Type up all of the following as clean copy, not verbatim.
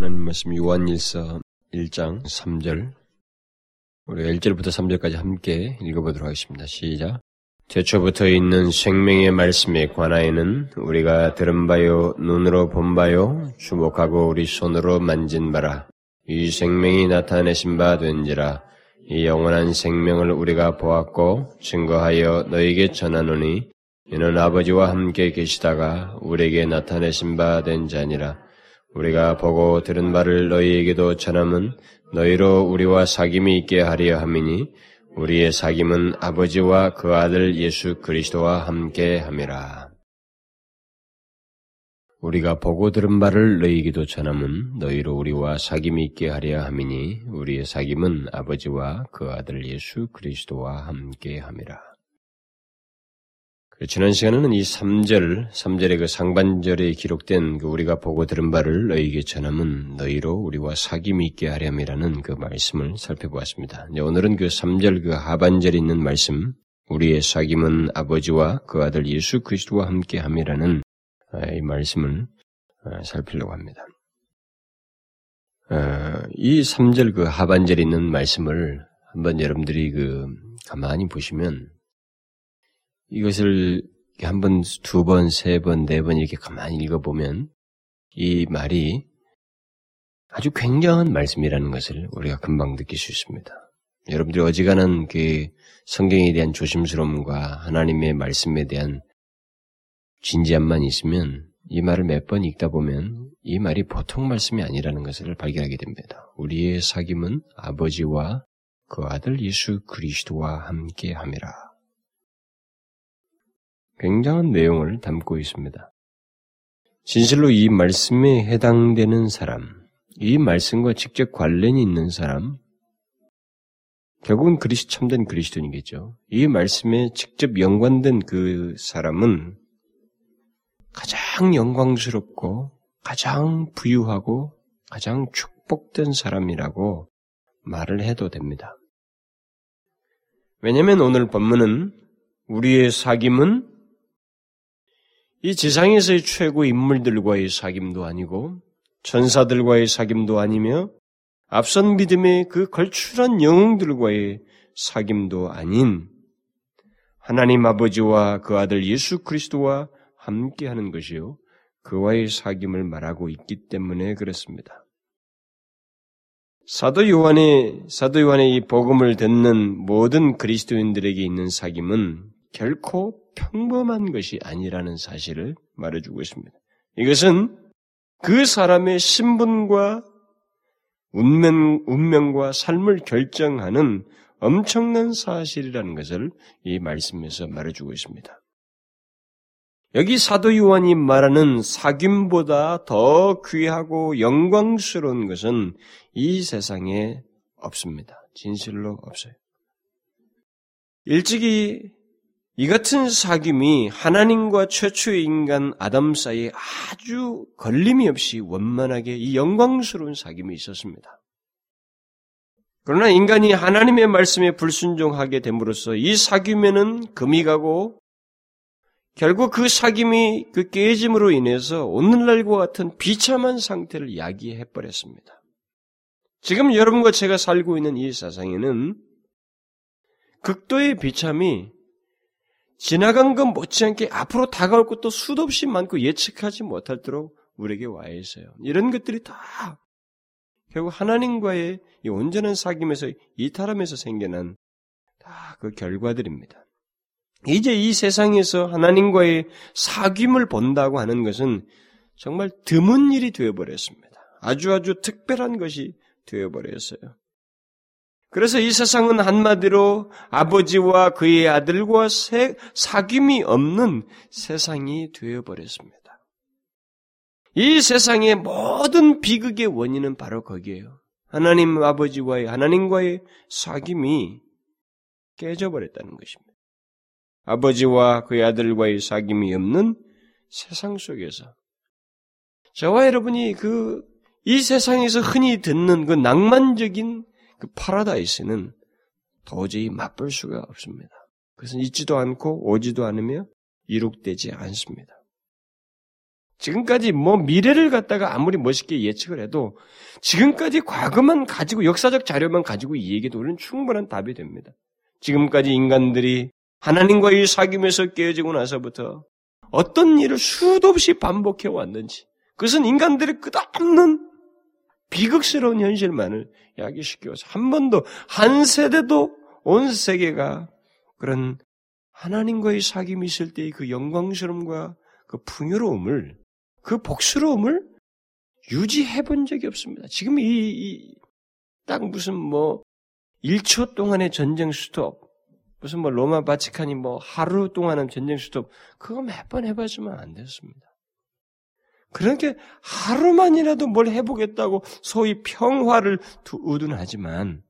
하나님 말씀 요한1서 1장 3절 우리가 1절부터 3절까지 함께 읽어보도록 하겠습니다. 시작. 태초부터 있는 생명의 말씀에 관하여는 우리가 들은 바요 눈으로 본 바요 주목하고 우리 손으로 만진 바라. 이 생명이 나타내신 바 된지라. 이 영원한 생명을 우리가 보았고 증거하여 너희에게 전하노니 이는 아버지와 함께 계시다가 우리에게 나타내신 바 된 자니라. 우리가 보고 들은 바를 너희에게도 전함은 너희로 우리와 사귐이 있게 하려 함이니 우리의 사귐은 아버지와 그 아들 예수 그리스도와 함께 함이라. 우리가 보고 들은 바를 너희에게도 전함은 너희로 우리와 사귐이 있게 하려 함이니 우리의 사귐은 아버지와 그 아들 예수 그리스도와 함께 함이라. 지난 시간에는 이 3절의 그 상반절에 기록된 그 우리가 보고 들은 바를 너희에게 전함은 너희로 우리와 사귐이 있게 하렴이라는 그 말씀을 살펴보았습니다. 이제 오늘은 그 3절 그 하반절에 있는 말씀, 우리의 사귐은 아버지와 그 아들 예수 그리스도와 함께 함이라는 이 말씀을 살피려고 합니다. 이 3절 그 하반절에 있는 말씀을 한번 여러분들이 가만히 보시면 이것을 한 번, 두 번, 세 번, 네 번 이렇게 가만히 읽어보면 이 말이 아주 굉장한 말씀이라는 것을 우리가 금방 느낄 수 있습니다. 여러분들이 어지간한 그 성경에 대한 조심스러움과 하나님의 말씀에 대한 진지함만 있으면 이 말을 몇 번 읽다 보면 이 말이 보통 말씀이 아니라는 것을 발견하게 됩니다. 우리의 사귐은 아버지와 그 아들 예수 그리스도와 함께 함이라. 굉장한 내용을 담고 있습니다. 진실로 이 말씀에 해당되는 사람, 이 말씀과 직접 관련이 있는 사람, 결국은 참된 그리스도인이겠죠. 이 말씀에 직접 연관된 그 사람은 가장 영광스럽고 가장 부유하고 가장 축복된 사람이라고 말을 해도 됩니다. 왜냐하면 오늘 본문은 우리의 사귐은 이 지상에서의 최고 인물들과의 사귐도 아니고 전사들과의 사귐도 아니며 앞선 믿음의 그 걸출한 영웅들과의 사귐도 아닌 하나님 아버지와 그 아들 예수 그리스도와 함께하는 것이요 그와의 사귐을 말하고 있기 때문에 그렇습니다. 사도 요한의 이 복음을 듣는 모든 그리스도인들에게 있는 사귐은 결코 평범한 것이 아니라는 사실을 말해주고 있습니다. 이것은 그 사람의 신분과 운명과 삶을 결정하는 엄청난 사실이라는 것을 이 말씀에서 말해주고 있습니다. 여기 사도 요한이 말하는 사귐보다 더 귀하고 영광스러운 것은 이 세상에 없습니다. 진실로 없어요. 일찍이 이 같은 사귐이 하나님과 최초의 인간 아담 사이에 아주 걸림이 없이 원만하게 이 영광스러운 사귐이 있었습니다. 그러나 인간이 하나님의 말씀에 불순종하게 됨으로써 이 사귐에는 금이 가고 결국 그 사귐이 그 깨짐으로 인해서 오늘날과 같은 비참한 상태를 야기해버렸습니다. 지금 여러분과 제가 살고 있는 이 세상에는 극도의 비참이 지나간 것 못지않게 앞으로 다가올 것도 수도 없이 많고 예측하지 못할도록 우리에게 와 있어요. 이런 것들이 다 결국 하나님과의 이 온전한 사귐에서 이탈함에서 생겨난 다 그 결과들입니다. 이제 이 세상에서 하나님과의 사귐을 본다고 하는 것은 정말 드문 일이 되어버렸습니다. 아주 특별한 것이 되어버렸어요. 그래서 이 세상은 한마디로 아버지와 그의 아들과 사귐이 없는 세상이 되어버렸습니다. 이 세상의 모든 비극의 원인은 바로 거기에요. 하나님과의 사귐이 깨져버렸다는 것입니다. 아버지와 그의 아들과의 사귐이 없는 세상 속에서 저와 여러분이 이 세상에서 흔히 듣는 그 낭만적인 그 파라다이스는 도저히 맛볼 수가 없습니다. 그것은 있지도 않고 오지도 않으며 이룩되지 않습니다. 지금까지 뭐 미래를 갖다가 아무리 멋있게 예측을 해도 지금까지 과거만 가지고 역사적 자료만 가지고 이 얘기도 우리는 충분한 답이 됩니다. 지금까지 인간들이 하나님과의 사귐에서 깨어지고 나서부터 어떤 일을 수도 없이 반복해 왔는지 그것은 인간들의 끝없는 비극스러운 현실만을 야기시켜서 한 번도 한 세대도 온 세계가 그런 하나님과의 사귐이 있을 때의 그 영광스러움과 그 풍요로움을 그 복스러움을 유지해 본 적이 없습니다. 지금 이 딱 무슨 뭐 1초 동안의 전쟁 스톱 무슨 뭐 로마 바티칸이 뭐 하루 동안은 전쟁 스톱 그거 몇 번 해봤으면 안 됐습니다. 그렇게 하루만이라도 뭘 해보겠다고 소위 평화를 우둔하지만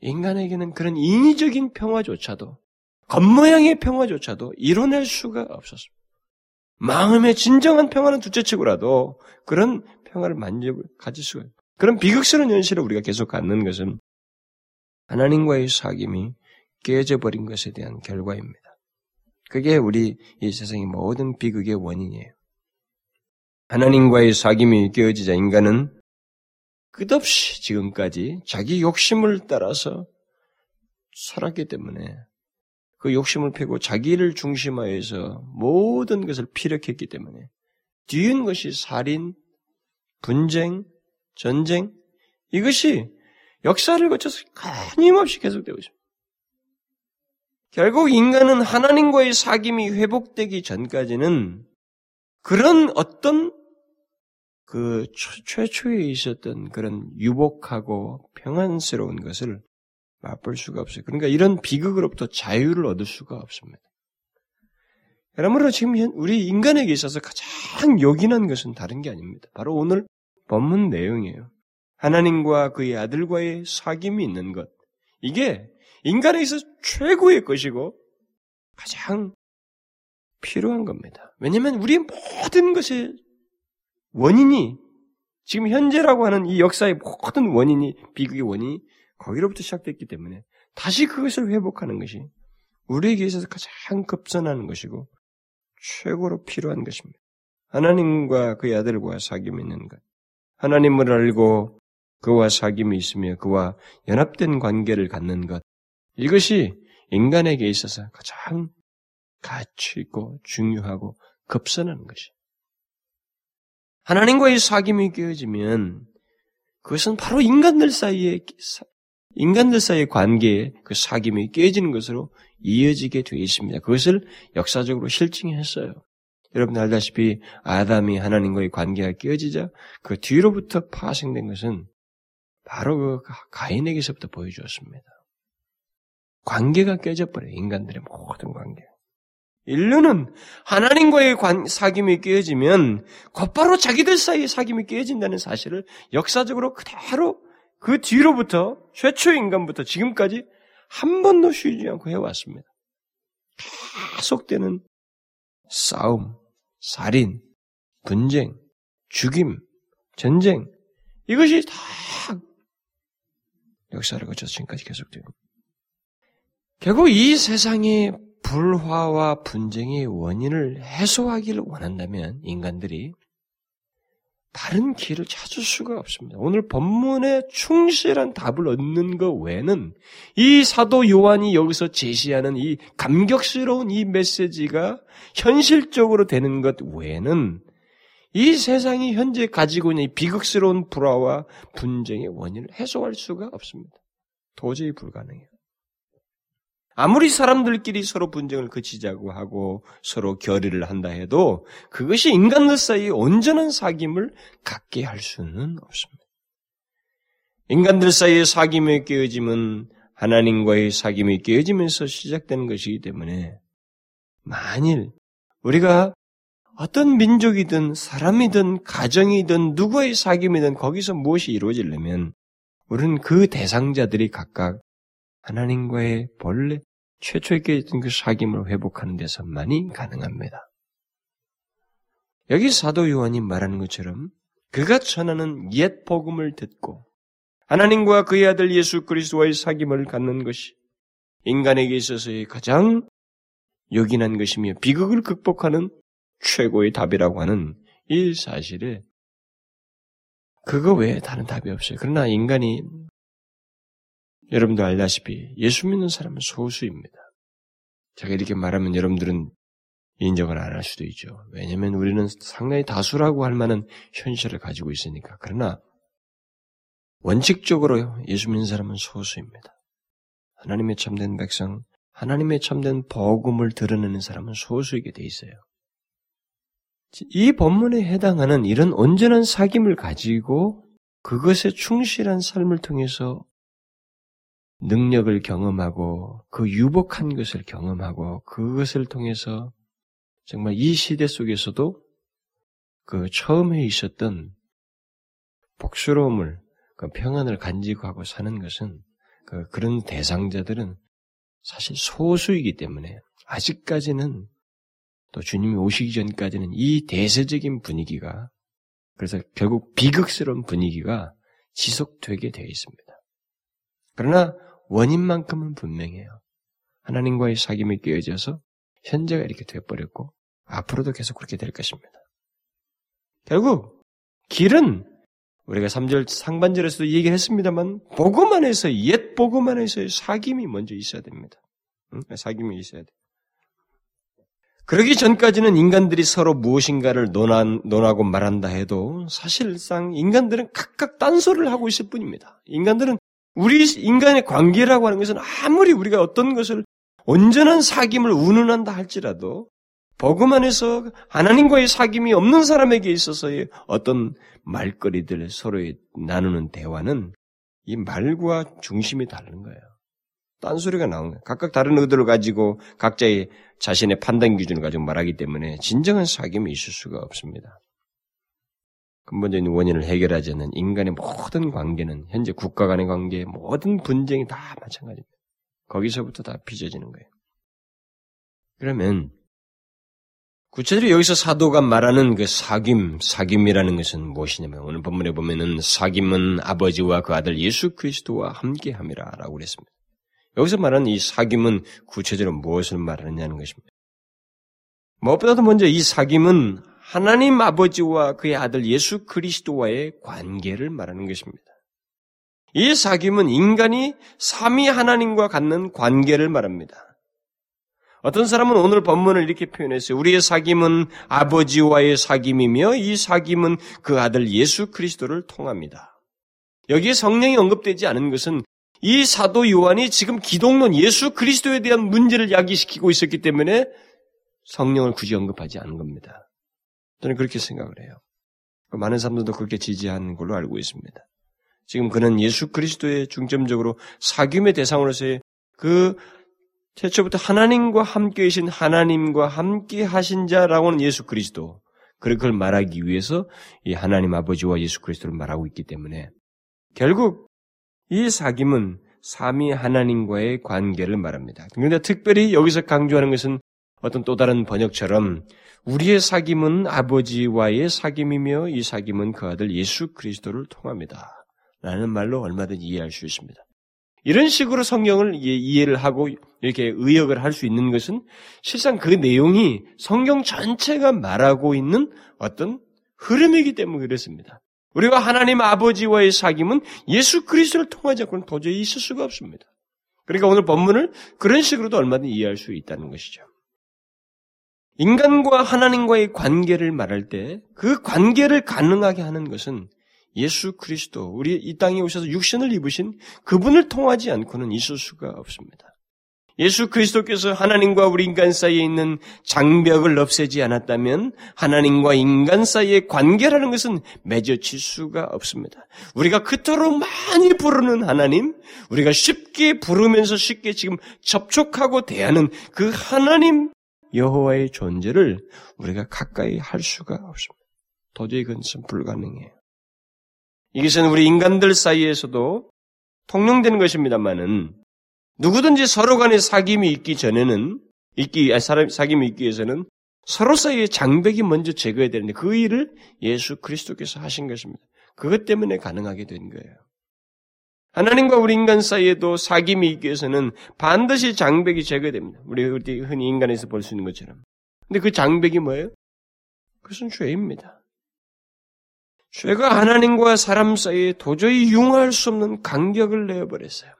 인간에게는 그런 인위적인 평화조차도 겉모양의 평화조차도 이뤄낼 수가 없었습니다. 마음의 진정한 평화는 둘째치고라도 그런 평화를 가질 수가 없어요. 그런 비극스러운 현실을 우리가 계속 갖는 것은 하나님과의 사귐이 깨져버린 것에 대한 결과입니다. 그게 우리 이 세상의 모든 비극의 원인이에요. 하나님과의 사귐이 깨어지자 인간은 끝없이 지금까지 자기 욕심을 따라서 살았기 때문에 그 욕심을 펴고 자기를 중심하여서 모든 것을 피력했기 때문에 뒤은 것이 살인, 분쟁, 전쟁 이것이 역사를 거쳐서 끊임없이 계속되고 있습니다. 결국 인간은 하나님과의 사귐이 회복되기 전까지는 그런 어떤 그 최초에 있었던 그런 유복하고 평안스러운 것을 맛볼 수가 없어요. 그러니까 이런 비극으로부터 자유를 얻을 수가 없습니다. 그러므로 지금 우리 인간에게 있어서 가장 요긴한 것은 다른 게 아닙니다. 바로 오늘 본문 내용이에요. 하나님과 그의 아들과의 사귐이 있는 것. 이게 인간에 있어서 최고의 것이고 가장 필요한 겁니다. 왜냐하면 우리의 모든 것의 원인이 지금 현재라고 하는 이 역사의 모든 원인이 비극의 원인이 거기로부터 시작됐기 때문에 다시 그것을 회복하는 것이 우리에게 있어서 가장 급선하는 것이고 최고로 필요한 것입니다. 하나님과 그의 아들과 사귐이 있는 것. 하나님을 알고 그와 사귐이 있으며 그와 연합된 관계를 갖는 것. 이것이 인간에게 있어서 가장 가치 있고 중요하고 급선한 것이. 하나님과의 사귐이 깨어지면 그것은 바로 인간들 사이의 관계에 그 사귐이 깨어지는 것으로 이어지게 되어 있습니다. 그것을 역사적으로 실증했어요. 여러분 알다시피 아담이 하나님과의 관계가 깨어지자 그 뒤로부터 파생된 것은 바로 그 가인에게서부터 보여주었습니다. 관계가 깨져버려요. 인간들의 모든 관계. 인류는 하나님과의 사귐이 깨어지면 곧바로 자기들 사이의 사귐이 깨어진다는 사실을 역사적으로 그대로 그 뒤로부터 최초의 인간부터 지금까지 한 번도 쉬지 않고 해왔습니다. 계속되는 싸움, 살인, 분쟁, 죽임, 전쟁 이것이 다 역사를 거쳐서 지금까지 계속되고 결국 이 세상의 불화와 분쟁의 원인을 해소하기를 원한다면 인간들이 다른 길을 찾을 수가 없습니다. 오늘 본문에 충실한 답을 얻는 것 외에는 이 사도 요한이 여기서 제시하는 이 감격스러운 이 메시지가 현실적으로 되는 것 외에는 이 세상이 현재 가지고 있는 이 비극스러운 불화와 분쟁의 원인을 해소할 수가 없습니다. 도저히 불가능해요. 아무리 사람들끼리 서로 분쟁을 그치자고 하고 서로 결의를 한다 해도 그것이 인간들 사이의 온전한 사귐을 갖게 할 수는 없습니다. 인간들 사이의 사귐의 깨어짐은 하나님과의 사귐이 깨어지면서 시작되는 것이기 때문에 만일 우리가 어떤 민족이든 사람이든 가정이든 누구의 사귐이든 거기서 무엇이 이루어지려면 우리는 그 대상자들이 각각 하나님과의 본래 최초에 깨어있던 그 사귐을 회복하는 데서만이 가능합니다. 여기 사도 요한이 말하는 것처럼 그가 전하는 옛 복음을 듣고 하나님과 그의 아들 예수 그리스도와의 사귐을 갖는 것이 인간에게 있어서의 가장 요긴한 것이며 비극을 극복하는 최고의 답이라고 하는 이 사실에 그거 외에 다른 답이 없어요. 그러나 인간이 여러분도 알다시피 예수 믿는 사람은 소수입니다. 제가 이렇게 말하면 여러분들은 인정을 안 할 수도 있죠. 왜냐하면 우리는 상당히 다수라고 할 만한 현실을 가지고 있으니까. 그러나 원칙적으로 예수 믿는 사람은 소수입니다. 하나님의 참된 백성, 하나님의 참된 복음을 드러내는 사람은 소수이게 돼 있어요. 이 본문에 해당하는 이런 온전한 사귐을 가지고 그것에 충실한 삶을 통해서 능력을 경험하고 그 유복한 것을 경험하고 그것을 통해서 정말 이 시대 속에서도 그 처음에 있었던 복스러움을 그 평안을 간직하고 사는 것은 그런 대상자들은 사실 소수이기 때문에 아직까지는 또 주님이 오시기 전까지는 이 대세적인 분위기가 그래서 결국 비극스러운 분위기가 지속되게 되어 있습니다. 그러나 원인만큼은 분명해요. 하나님과의 사귐이 깨어져서 현재가 이렇게 되어버렸고 앞으로도 계속 그렇게 될 것입니다. 결국 길은 우리가 3절 상반절에서도 얘기를 했습니다만 복음 안에서 옛 복음 안에서의 사귐이 먼저 있어야 됩니다. 사귐이 있어야 돼요. 그러기 전까지는 인간들이 서로 무엇인가를 논하고 말한다 해도 사실상 인간들은 각각 딴소리를 하고 있을 뿐입니다. 인간들은 우리 인간의 관계라고 하는 것은 아무리 우리가 어떤 것을 온전한 사귐을 운운한다 할지라도 복음 안에서 하나님과의 사귐이 없는 사람에게 있어서의 어떤 말거리들 서로의 나누는 대화는 이 말과 중심이 다른 거예요. 딴소리가 나온 거예요. 각각 다른 의도를 가지고 각자의 자신의 판단 기준을 가지고 말하기 때문에 진정한 사귐이 있을 수가 없습니다. 근본적인 원인을 해결하지 않는 인간의 모든 관계는 현재 국가 간의 관계, 모든 분쟁이 다 마찬가지입니다. 거기서부터 다 빚어지는 거예요. 그러면 구체적으로 여기서 사도가 말하는 그 사귐이라는 것은 무엇이냐면 오늘 본문에 보면은 사귐은 아버지와 그 아들 예수 그리스도와 함께함이라라고 그랬습니다. 여기서 말하는 이 사귐은 구체적으로 무엇을 말하느냐는 것입니다. 무엇보다도 먼저 이 사귐은 하나님 아버지와 그의 아들 예수 그리스도와의 관계를 말하는 것입니다. 이 사귐은 인간이 삼위 하나님과 갖는 관계를 말합니다. 어떤 사람은 오늘 본문을 이렇게 표현했어요. 우리의 사귐은 아버지와의 사귐이며 이 사귐은 그 아들 예수 그리스도를 통합니다. 여기에 성령이 언급되지 않은 것은 이 사도 요한이 지금 기독론 예수 그리스도에 대한 문제를 야기시키고 있었기 때문에 성령을 굳이 언급하지 않은 겁니다. 저는 그렇게 생각을 해요. 많은 사람들도 그렇게 지지하는 걸로 알고 있습니다. 지금 그는 예수 그리스도의 중점적으로 사귐의 대상으로서의 그 최초부터 하나님과 함께 계신 하나님과 함께 하신 자라고 하는 예수 그리스도 그걸 말하기 위해서 이 하나님 아버지와 예수 그리스도를 말하고 있기 때문에 결국 이 사귐은 삼위 하나님과의 관계를 말합니다. 그런데 특별히 여기서 강조하는 것은 어떤 또 다른 번역처럼 우리의 사귐은 아버지와의 사귐이며 이 사귐은 그 아들 예수 그리스도를 통합니다. 라는 말로 얼마든지 이해할 수 있습니다. 이런 식으로 성경을 이해를 하고 이렇게 의역을 할 수 있는 것은 실상 그 내용이 성경 전체가 말하고 있는 어떤 흐름이기 때문에 그렇습니다. 우리가 하나님 아버지와의 사귐은 예수 그리스도를 통하지 않고는 도저히 있을 수가 없습니다. 그러니까 오늘 본문을 그런 식으로도 얼마든지 이해할 수 있다는 것이죠. 인간과 하나님과의 관계를 말할 때 그 관계를 가능하게 하는 것은 예수 그리스도, 우리 이 땅에 오셔서 육신을 입으신 그분을 통하지 않고는 있을 수가 없습니다. 예수 그리스도께서 하나님과 우리 인간 사이에 있는 장벽을 없애지 않았다면 하나님과 인간 사이의 관계라는 것은 맺어질 수가 없습니다. 우리가 그토록 많이 부르는 하나님, 우리가 쉽게 부르면서 쉽게 지금 접촉하고 대하는 그 하나님 여호와의 존재를 우리가 가까이 할 수가 없습니다. 도저히 그것은 불가능해요. 이것은 우리 인간들 사이에서도 통용되는 것입니다만은 누구든지 서로 간의 사귐이 있기 전에는 사귐이 있기 위해서는 서로 사이의 장벽이 먼저 제거해야 되는데 그 일을 예수 그리스도께서 하신 것입니다. 그것 때문에 가능하게 된 거예요. 하나님과 우리 인간 사이에도 사귐이 있기 위해서는 반드시 장벽이 제거됩니다. 우리 흔히 인간에서 볼 수 있는 것처럼. 근데 그 장벽이 뭐예요? 그것은 죄입니다. 죄가 하나님과 사람 사이에 도저히 융화할 수 없는 간격을 내어버렸어요.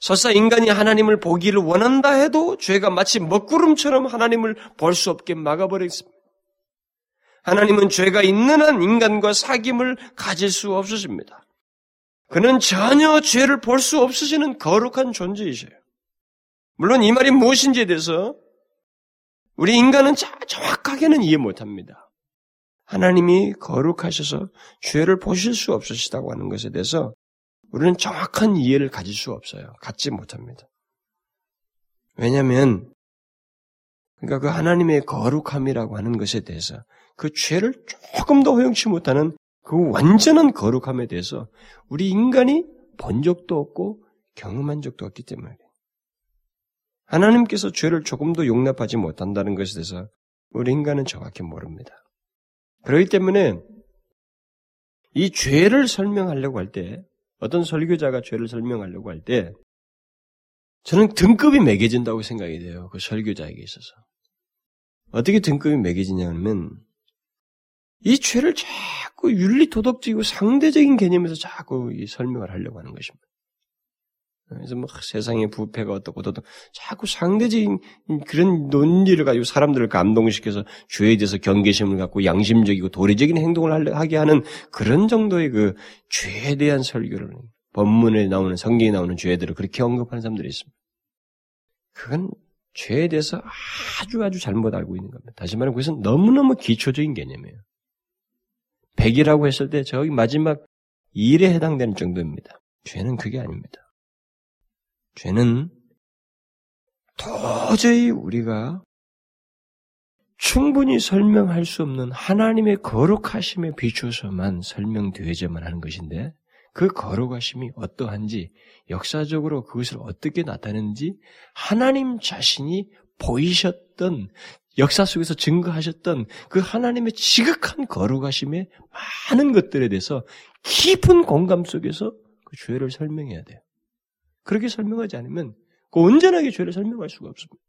설사 인간이 하나님을 보기를 원한다 해도 죄가 마치 먹구름처럼 하나님을 볼 수 없게 막아버렸습니다. 하나님은 죄가 있는 한 인간과 사귐을 가질 수 없으십니다. 그는 전혀 죄를 볼 수 없으시는 거룩한 존재이셔요. 물론 이 말이 무엇인지에 대해서 우리 인간은 정확하게는 이해 못합니다. 하나님이 거룩하셔서 죄를 보실 수 없으시다고 하는 것에 대해서 우리는 정확한 이해를 가질 수 없어요. 갖지 못합니다. 왜냐하면 그러니까 그 하나님의 거룩함이라고 하는 것에 대해서 그 죄를 조금 더 허용치 못하는 그 완전한 거룩함에 대해서 우리 인간이 본 적도 없고 경험한 적도 없기 때문에 하나님께서 죄를 조금 더 용납하지 못한다는 것에 대해서 우리 인간은 정확히 모릅니다. 그렇기 때문에 이 죄를 설명하려고 할 때 어떤 설교자가 죄를 설명하려고 할 때 저는 등급이 매겨진다고 생각이 돼요. 그 설교자에게 있어서. 어떻게 등급이 매겨지냐면 이 죄를 자꾸 윤리도덕적이고 상대적인 개념에서 자꾸 이 설명을 하려고 하는 것입니다. 그래서 막 세상의 부패가 어떻고 어떻고 자꾸 상대적인 그런 논리를 가지고 사람들을 감동시켜서 죄에 대해서 경계심을 갖고 양심적이고 도리적인 행동을 하게 하는 그런 정도의 그 죄에 대한 설교를 본문에 나오는 성경에 나오는 죄들을 그렇게 언급하는 사람들이 있습니다. 그건 죄에 대해서 아주 잘못 알고 있는 겁니다. 다시 말하면 그것은 너무너무 기초적인 개념이에요. 100이라고 했을 때 저기 마지막 1에 해당되는 정도입니다. 죄는 그게 아닙니다. 죄는 도저히 우리가 충분히 설명할 수 없는 하나님의 거룩하심에 비춰서만 설명되어야만 하는 것인데 그 거룩하심이 어떠한지 역사적으로 그것을 어떻게 나타내는지 하나님 자신이 보이셨던 역사 속에서 증거하셨던 그 하나님의 지극한 거룩하심의 많은 것들에 대해서 깊은 공감 속에서 그 죄를 설명해야 돼요. 그렇게 설명하지 않으면 그 온전하게 죄를 설명할 수가 없습니다.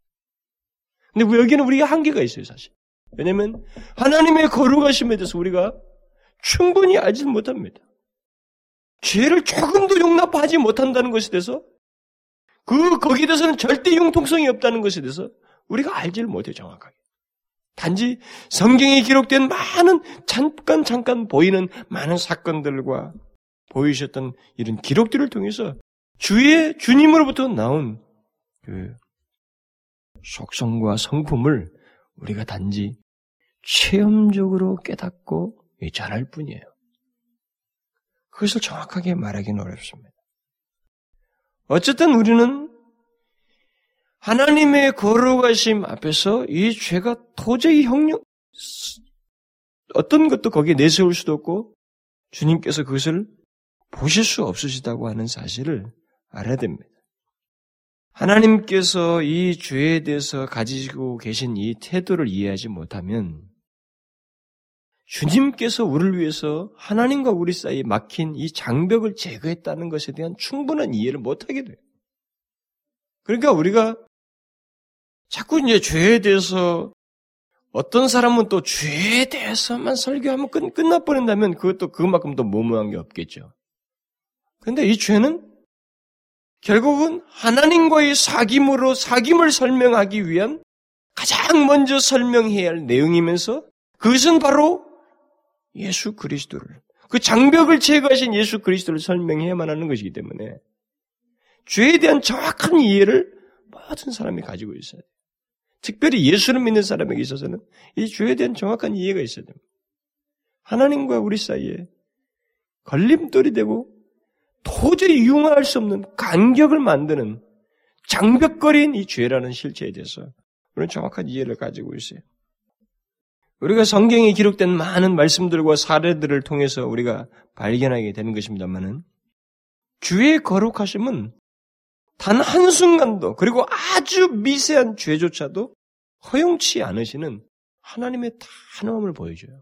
근데 여기는 우리가 한계가 있어요, 사실. 왜냐하면 하나님의 거룩하심에 대해서 우리가 충분히 알지 못합니다. 죄를 조금도 용납하지 못한다는 것에 대해서 거기에 대해서는 절대 융통성이 없다는 것에 대해서 우리가 알지를 못해요, 정확하게. 단지 성경에 기록된 많은 잠깐 보이는 많은 사건들과 보이셨던 이런 기록들을 통해서 주님으로부터 나온 그 속성과 성품을 우리가 단지 체험적으로 깨닫고 잘할 뿐이에요. 그것을 정확하게 말하기는 어렵습니다. 어쨌든 우리는 하나님의 거룩하심 앞에서 이 죄가 도저히 어떤 것도 거기에 내세울 수도 없고 주님께서 그것을 보실 수 없으시다고 하는 사실을 알아야 됩니다. 하나님께서 이 죄에 대해서 가지고 계신 이 태도를 이해하지 못하면 주님께서 우리를 위해서 하나님과 우리 사이에 막힌 이 장벽을 제거했다는 것에 대한 충분한 이해를 못하게 돼요. 그러니까 우리가 자꾸 이제 죄에 대해서 어떤 사람은 또 죄에 대해서만 설교하면 끝나버린다면 그것도 그만큼 또 무모한 게 없겠죠. 그런데 이 죄는 결국은 하나님과의 사귐으로 사귐을 설명하기 위한 가장 먼저 설명해야 할 내용이면서 그것은 바로 예수 그리스도를 그 장벽을 제거하신 예수 그리스도를 설명해야만 하는 것이기 때문에 죄에 대한 정확한 이해를 모든 사람이 가지고 있어야 돼요. 특별히 예수를 믿는 사람에게 있어서는 이 죄에 대한 정확한 이해가 있어야 됩니다. 하나님과 우리 사이에 걸림돌이 되고 도저히 융화할 수 없는 간격을 만드는 장벽거리인 이 죄라는 실체에 대해서 우리는 정확한 이해를 가지고 있어요. 우리가 성경에 기록된 많은 말씀들과 사례들을 통해서 우리가 발견하게 되는 것입니다만은 주의 거룩하심은 단 한순간도 그리고 아주 미세한 죄조차도 허용치 않으시는 하나님의 단호함을 보여줘요.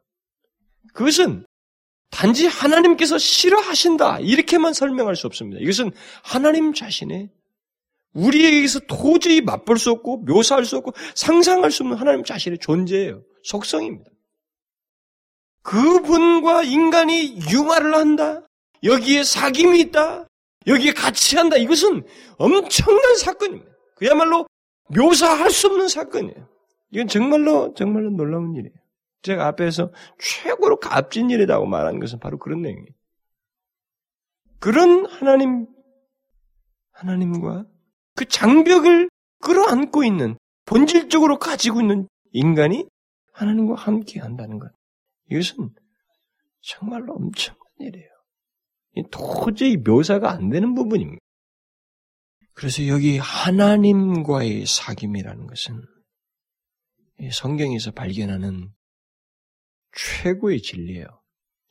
그것은 단지 하나님께서 싫어하신다 이렇게만 설명할 수 없습니다. 이것은 하나님 자신의 우리에게서 도저히 맛볼 수 없고 묘사할 수 없고 상상할 수 없는 하나님 자신의 존재예요. 속성입니다. 그분과 인간이 융화를 한다. 여기에 사귐이 있다. 여기에 같이 한다. 이것은 엄청난 사건입니다. 그야말로 묘사할 수 없는 사건이에요. 이건 정말로 놀라운 일이에요. 제가 앞에서 최고로 값진 일이라고 말한 것은 바로 그런 내용이에요. 그런 하나님과 그 장벽을 끌어안고 있는, 본질적으로 가지고 있는 인간이 하나님과 함께 한다는 것. 이것은 정말로 엄청난 일이에요. 도저히 묘사가 안 되는 부분입니다. 그래서 여기 하나님과의 사귐이라는 것은 성경에서 발견하는 최고의 진리예요.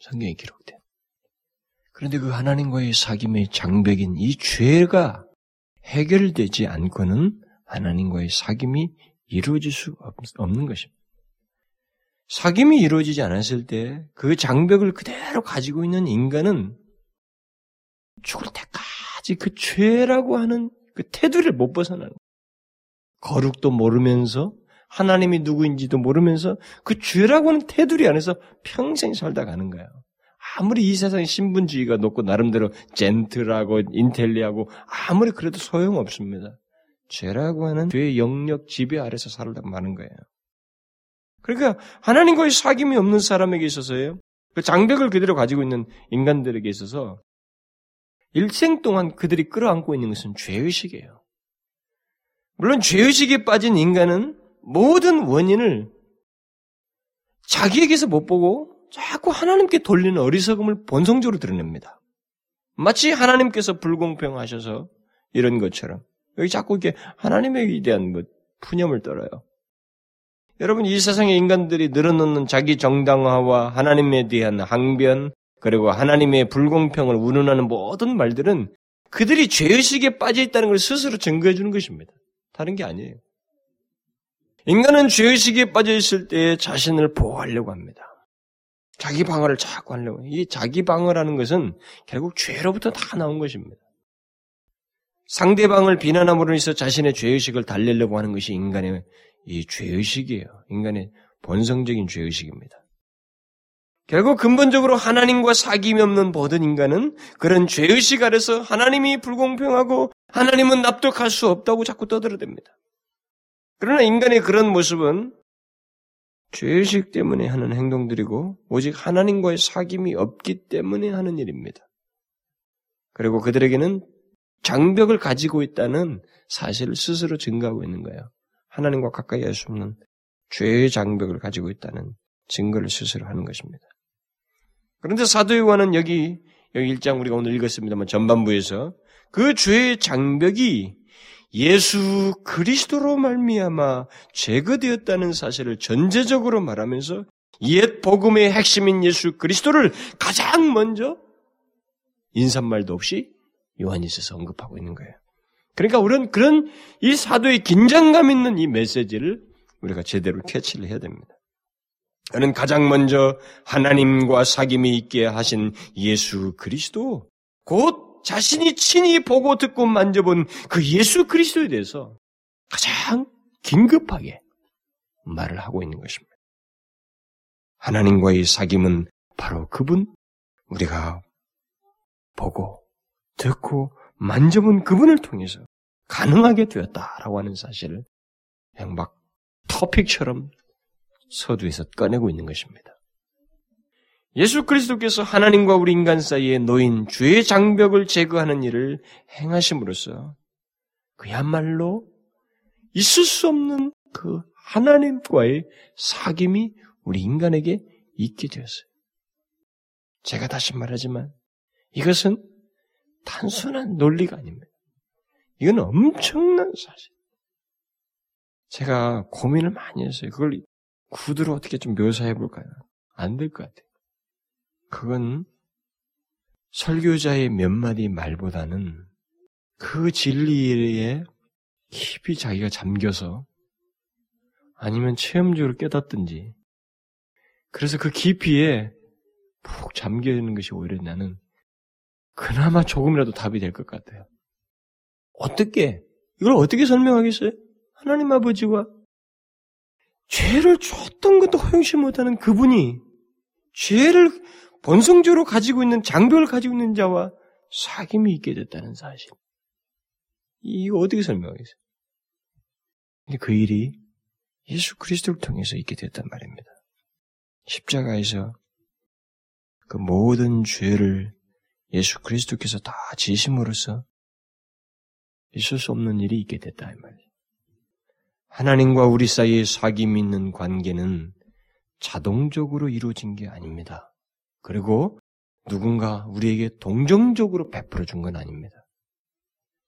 성경에 기록된. 그런데 그 하나님과의 사귐의 장벽인 이 죄가 해결되지 않고는 하나님과의 사귐이 이루어질 수 없는 것입니다. 사귐이 이루어지지 않았을 때 그 장벽을 그대로 가지고 있는 인간은 죽을 때까지 그 죄라고 하는 그 테두리를 못 벗어나는 거예요. 거룩도 모르면서 하나님이 누구인지도 모르면서 그 죄라고 하는 테두리 안에서 평생 살다 가는 거예요. 아무리 이 세상에 신분주의가 높고 나름대로 젠틀하고 인텔리하고 아무리 그래도 소용없습니다. 죄라고 하는 죄의 영역 지배 아래서 살다 마는 거예요. 그러니까 하나님과의 사귐이 없는 사람에게 있어서요, 그 장벽을 그대로 가지고 있는 인간들에게 있어서 일생 동안 그들이 끌어안고 있는 것은 죄의식이에요. 물론 죄의식에 빠진 인간은 모든 원인을 자기에게서 못 보고 자꾸 하나님께 돌리는 어리석음을 본성적으로 드러냅니다. 마치 하나님께서 불공평하셔서 이런 것처럼 여기 자꾸 이렇게 하나님에 대한 뭐 푸념을 떨어요. 여러분, 이 세상의 인간들이 늘어놓는 자기 정당화와 하나님에 대한 항변, 그리고 하나님의 불공평을 운운하는 모든 말들은 그들이 죄의식에 빠져 있다는 걸 스스로 증거해 주는 것입니다. 다른 게 아니에요. 인간은 죄의식에 빠져 있을 때 자신을 보호하려고 합니다. 자기 방어를 자꾸 하려고 해요. 이 자기 방어라는 것은 결국 죄로부터 다 나온 것입니다. 상대방을 비난함으로 해서 자신의 죄의식을 달래려고 하는 것이 인간의 이 죄의식이에요. 인간의 본성적인 죄의식입니다. 결국 근본적으로 하나님과 사귐이 없는 모든 인간은 그런 죄의식 아래서 하나님이 불공평하고 하나님은 납득할 수 없다고 자꾸 떠들어댑니다. 그러나 인간의 그런 모습은 죄의식 때문에 하는 행동들이고 오직 하나님과의 사귐이 없기 때문에 하는 일입니다. 그리고 그들에게는 장벽을 가지고 있다는 사실을 스스로 증거하고 있는 거예요. 하나님과 가까이 할 수 없는 죄의 장벽을 가지고 있다는 증거를 스스로 하는 것입니다. 그런데 사도 요한은 여기 1장 우리가 오늘 읽었습니다만 전반부에서 그 죄의 장벽이 예수 그리스도로 말미암아 제거되었다는 사실을 전제적으로 말하면서 옛 복음의 핵심인 예수 그리스도를 가장 먼저 인사말도 없이 요한이 있어서 언급하고 있는 거예요. 그러니까 우리는 그런 이 사도의 긴장감 있는 이 메시지를 우리가 제대로 캐치를 해야 됩니다. 저는 가장 먼저 하나님과 사귐이 있게 하신 예수 그리스도, 곧 자신이 친히 보고 듣고 만져본 그 예수 그리스도에 대해서 가장 긴급하게 말을 하고 있는 것입니다. 하나님과의 사귐은 바로 그분, 우리가 보고 듣고 만져본 그분을 통해서 가능하게 되었다라고 하는 사실을 그냥 막 토픽처럼 서두에서 꺼내고 있는 것입니다. 예수 그리스도께서 하나님과 우리 인간 사이에 놓인 죄의 장벽을 제거하는 일을 행하심으로써 그야말로 있을 수 없는 그 하나님과의 사귐이 우리 인간에게 있게 되었어요. 제가 다시 말하지만 이것은 단순한 논리가 아닙니다. 이건 엄청난 사실. 제가 고민을 많이 했어요. 그걸 구두로 어떻게 좀 묘사해볼까요? 안 될 것 같아요. 그건 설교자의 몇 마디 말보다는 그 진리에 깊이 자기가 잠겨서 아니면 체험적으로 깨닫든지, 그래서 그 깊이에 푹 잠겨있는 것이 오히려 나는 그나마 조금이라도 답이 될 것 같아요. 이걸 어떻게 설명하겠어요? 하나님 아버지와 죄를 줬던 것도 허용치 못하는 그분이 죄를 본성적으로 가지고 있는 장벽을 가지고 있는 자와 사귐이 있게 됐다는 사실. 이거 어떻게 설명하겠어요? 근데 그 일이 예수 그리스도를 통해서 있게 됐단 말입니다. 십자가에서 그 모든 죄를 예수 그리스도께서 다 지심으로써 있을 수 없는 일이 있게 됐다 이 말이에요. 하나님과 우리 사이에 사귐이 있는 관계는 자동적으로 이루어진 게 아닙니다. 그리고 누군가 우리에게 동정적으로 베풀어 준 건 아닙니다.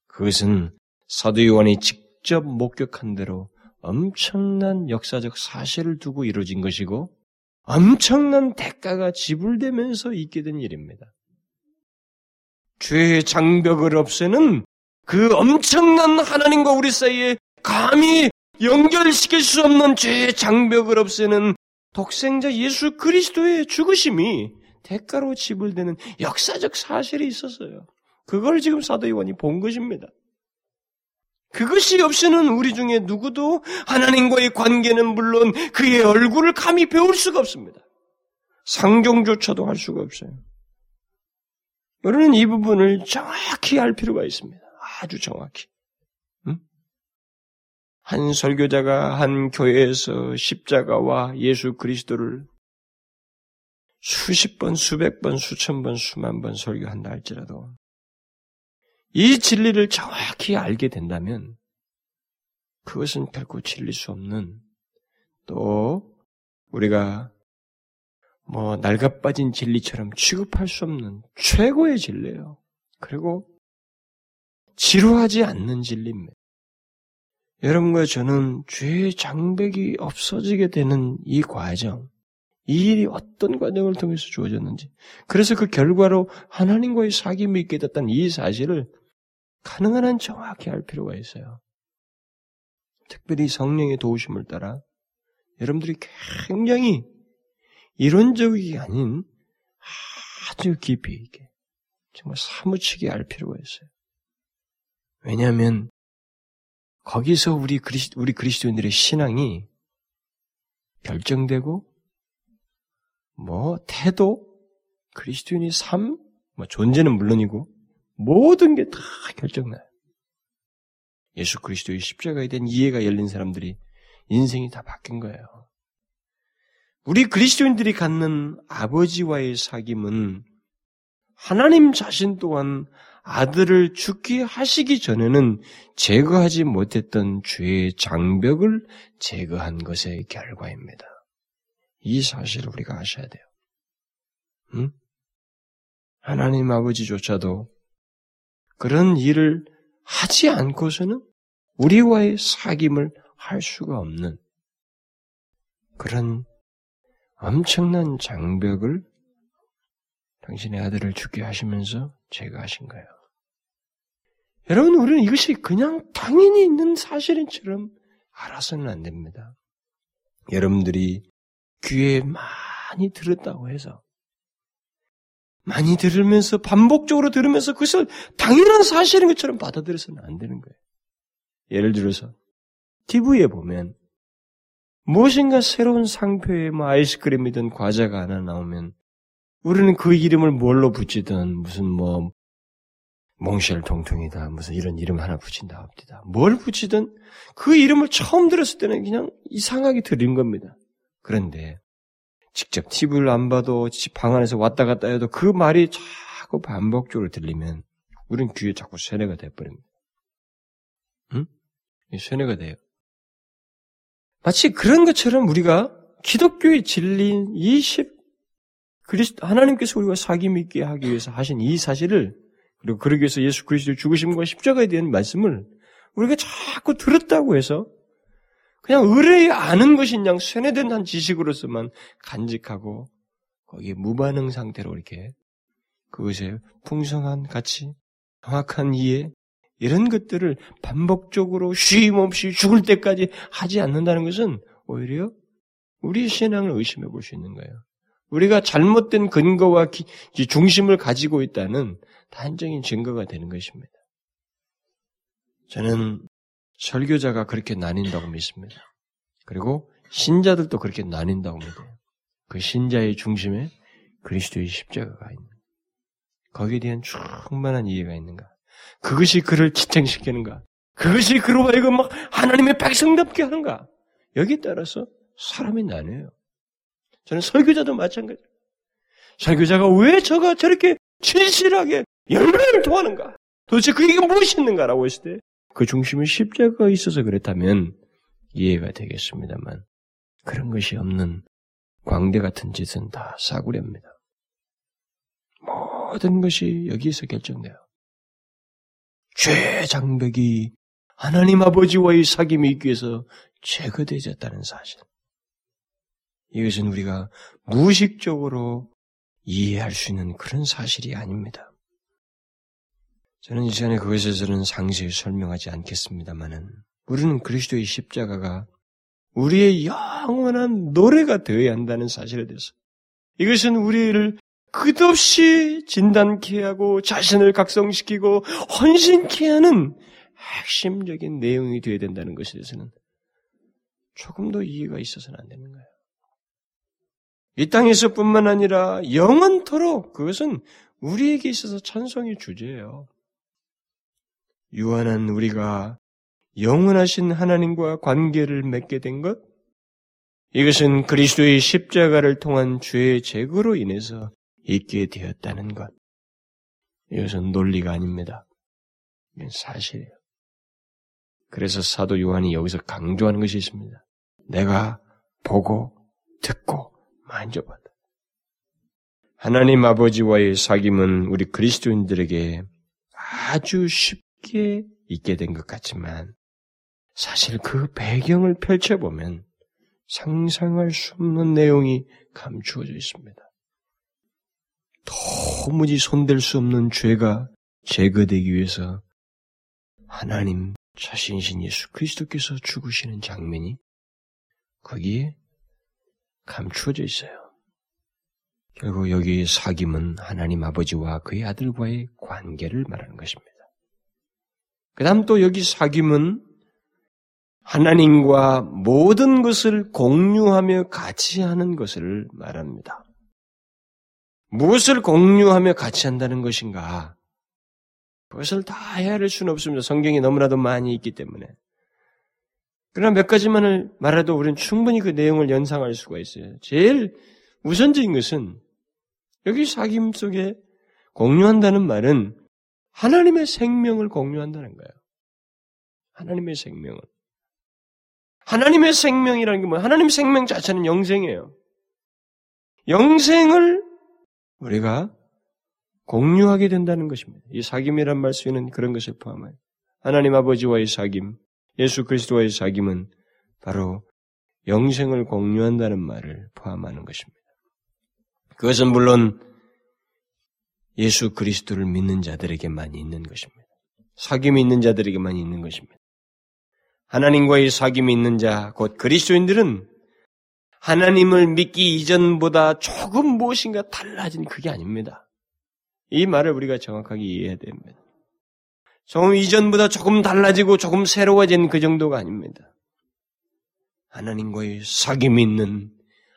그것은 사도 요한이 직접 목격한 대로 엄청난 역사적 사실을 두고 이루어진 것이고 엄청난 대가가 지불되면서 있게 된 일입니다. 죄의 장벽을 없애는 그 엄청난 하나님과 우리 사이에 감히 연결시킬 수 없는 죄의 장벽을 없애는 독생자 예수 그리스도의 죽으심이 대가로 지불되는 역사적 사실이 있었어요. 그걸 지금 사도 요한이 본 것입니다. 그것이 없이는 우리 중에 누구도 하나님과의 관계는 물론 그의 얼굴을 감히 배울 수가 없습니다. 상종조차도 할 수가 없어요. 우리는 이 부분을 정확히 알 필요가 있습니다. 아주 정확히. 한 설교자가 한 교회에서 십자가와 예수 그리스도를 수십 번, 수백 번, 수천 번, 수만 번 설교한다 할지라도 이 진리를 정확히 알게 된다면 그것은 결코 질릴 수 없는 또 우리가 낡아빠진 진리처럼 취급할 수 없는 최고의 진리예요. 그리고 지루하지 않는 진리입니다. 여러분과 저는 죄의 장벽이 없어지게 되는 이 과정, 이 일이 어떤 과정을 통해서 주어졌는지, 그래서 그 결과로 하나님과의 사귐이 있게 됐다는 이 사실을 가능한 한 정확히 알 필요가 있어요. 특별히 성령의 도우심을 따라 여러분들이 굉장히 이론적이 아닌 아주 깊이 있게 정말 사무치게 알 필요가 있어요. 왜냐하면 거기서 우리 그리스도인들의 신앙이 결정되고 태도, 그리스도인의 삶, 존재는 물론이고 모든 게 다 결정나요. 예수 그리스도의 십자가에 대한 이해가 열린 사람들이 인생이 다 바뀐 거예요. 우리 그리스도인들이 갖는 아버지와의 사귐은 하나님 자신 또한 아들을 죽게 하시기 전에는 제거하지 못했던 죄의 장벽을 제거한 것의 결과입니다. 이 사실을 우리가 아셔야 돼요. 하나님 아버지조차도 그런 일을 하지 않고서는 우리와의 사귐을 할 수가 없는 그런 엄청난 장벽을 당신의 아들을 죽게 하시면서 제거하신 거예요. 여러분, 우리는 이것이 그냥 당연히 있는 사실인처럼 알아서는 안 됩니다. 여러분들이 귀에 많이 들었다고 해서 많이 들으면서 반복적으로 들으면서 그것을 당연한 사실인 것처럼 받아들여서는 안 되는 거예요. 예를 들어서 TV에 보면 무엇인가 새로운 상표에 아이스크림이든 과자가 하나 나오면 우리는 그 이름을 뭘로 붙이든 무슨 몽쉘 통통이다 무슨 이런 이름 하나 붙인다 합디다 뭘 붙이든 그 이름을 처음 들었을 때는 그냥 이상하게 들은 겁니다. 그런데 직접 TV를 안 봐도 방 안에서 왔다 갔다 해도 그 말이 자꾸 반복적으로 들리면 우린 귀에 자꾸 세뇌가 돼버립니다. 세뇌가 돼요. 마치 그런 것처럼 우리가 기독교의 진리인 하나님께서 우리와 사귐 있게 하기 위해서 하신 이 사실을 그리고 그러기 위해서 예수 그리스도의 죽으심과 십자가에 대한 말씀을 우리가 자꾸 들었다고 해서 그냥 의뢰에 아는 것인 양 세뇌된 한 지식으로서만 간직하고 거기에 무반응 상태로 이렇게 그것의 풍성한 가치, 정확한 이해 이런 것들을 반복적으로 쉼 없이 죽을 때까지 하지 않는다는 것은 오히려 우리 신앙을 의심해 볼 수 있는 거예요. 우리가 잘못된 근거와 중심을 가지고 있다는 단적인 증거가 되는 것입니다. 저는 설교자가 그렇게 나뉜다고 믿습니다. 그리고 신자들도 그렇게 나뉜다고 믿어요. 그 신자의 중심에 그리스도의 십자가가 있는 거기에 대한 충만한 이해가 있는가? 그것이 그를 지탱시키는가? 그것이 그로 하여금 막 하나님의 백성답게 하는가? 여기에 따라서 사람이 나뉘어요. 저는 설교자도 마찬가지예요. 설교자가 왜 저가 저렇게 진실하게 열매를 통하는가? 도대체 그게 무엇이 있는가라고 했을 때 그 중심에 십자가가 있어서 그랬다면 이해가 되겠습니다만 그런 것이 없는 광대 같은 짓은 다 싸구려입니다. 모든 것이 여기에서 결정돼요. 죄 장벽이 하나님 아버지와의 사귐이 있기 위해서 제거되어졌다는 사실. 이것은 우리가 무의식적으로 이해할 수 있는 그런 사실이 아닙니다. 저는 이 시간에 그것에서는 상세히 설명하지 않겠습니다만은 우리는 그리스도의 십자가가 우리의 영원한 노래가 되어야 한다는 사실에 대해서 이것은 우리를 끝없이 진단케 하고 자신을 각성시키고 헌신케 하는 핵심적인 내용이 되어야 된다는 것에 대해서는 조금 더 이해가 있어서는 안 되는 거예요. 이 땅에서뿐만 아니라 영원토록 그것은 우리에게 있어서 찬송의 주제예요. 유한한 우리가 영원하신 하나님과 관계를 맺게 된 것, 이것은 그리스도의 십자가를 통한 죄의 제거로 인해서 있게 되었다는 것. 이것은 논리가 아닙니다. 이건 사실이에요. 그래서 사도 요한이 여기서 강조하는 것이 있습니다. 내가 보고 듣고 만져봤다. 하나님 아버지와의 사귐은 우리 그리스도인들에게 아주 쉽게 있게 된 것 같지만 사실 그 배경을 펼쳐보면 상상할 수 없는 내용이 감추어져 있습니다. 도무지 손댈 수 없는 죄가 제거되기 위해서 하나님 자신이신 예수 그리스도께서 죽으시는 장면이 거기에 감추어져 있어요. 결국 여기의 사귐은 하나님 아버지와 그의 아들과의 관계를 말하는 것입니다. 그 다음 또 여기 사귐은 하나님과 모든 것을 공유하며 같이 하는 것을 말합니다. 무엇을 공유하며 같이 한다는 것인가? 그것을 다 헤아릴 수는 없습니다. 성경이 너무나도 많이 있기 때문에. 그러나 몇 가지만을 말해도 우리는 충분히 그 내용을 연상할 수가 있어요. 제일 우선적인 것은 여기 사귐 속에 공유한다는 말은 하나님의 생명을 공유한다는 거예요. 하나님의 생명을. 하나님의 생명이라는 게 뭐예요? 하나님의 생명 자체는 영생이에요. 영생을 우리가 공유하게 된다는 것입니다. 이 사귐이란 말 속에는 그런 것을 포함해요. 하나님 아버지와의 사귐, 예수 그리스도와의 사귐은 바로 영생을 공유한다는 말을 포함하는 것입니다. 그것은 물론 예수 그리스도를 믿는 자들에게만 있는 것입니다. 사귐이 있는 자들에게만 있는 것입니다. 하나님과의 사귐이 있는 자, 곧 그리스도인들은 하나님을 믿기 이전보다 조금 무엇인가 달라진 그게 아닙니다. 이 말을 우리가 정확하게 이해해야 됩니다. 조금 이전보다 조금 달라지고 조금 새로워진 그 정도가 아닙니다. 하나님과의 사귐이 있는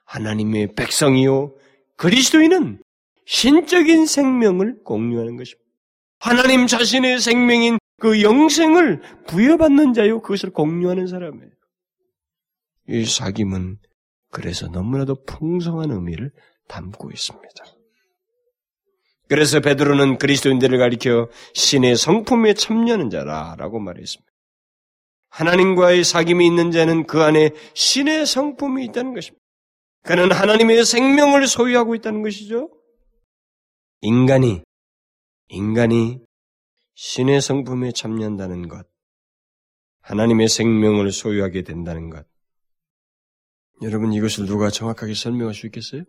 하나님의 백성이요 그리스도인은 신적인 생명을 공유하는 것입니다. 하나님 자신의 생명인 그 영생을 부여받는 자요 그것을 공유하는 사람이에요. 이 사귐은 그래서 너무나도 풍성한 의미를 담고 있습니다. 그래서 베드로는 그리스도인들을 가리켜 신의 성품에 참여하는 자라라고 말했습니다. 하나님과의 사귐이 있는 자는 그 안에 신의 성품이 있다는 것입니다. 그는 하나님의 생명을 소유하고 있다는 것이죠. 인간이 신의 성품에 참여한다는 것, 하나님의 생명을 소유하게 된다는 것. 여러분 이것을 누가 정확하게 설명할 수 있겠어요?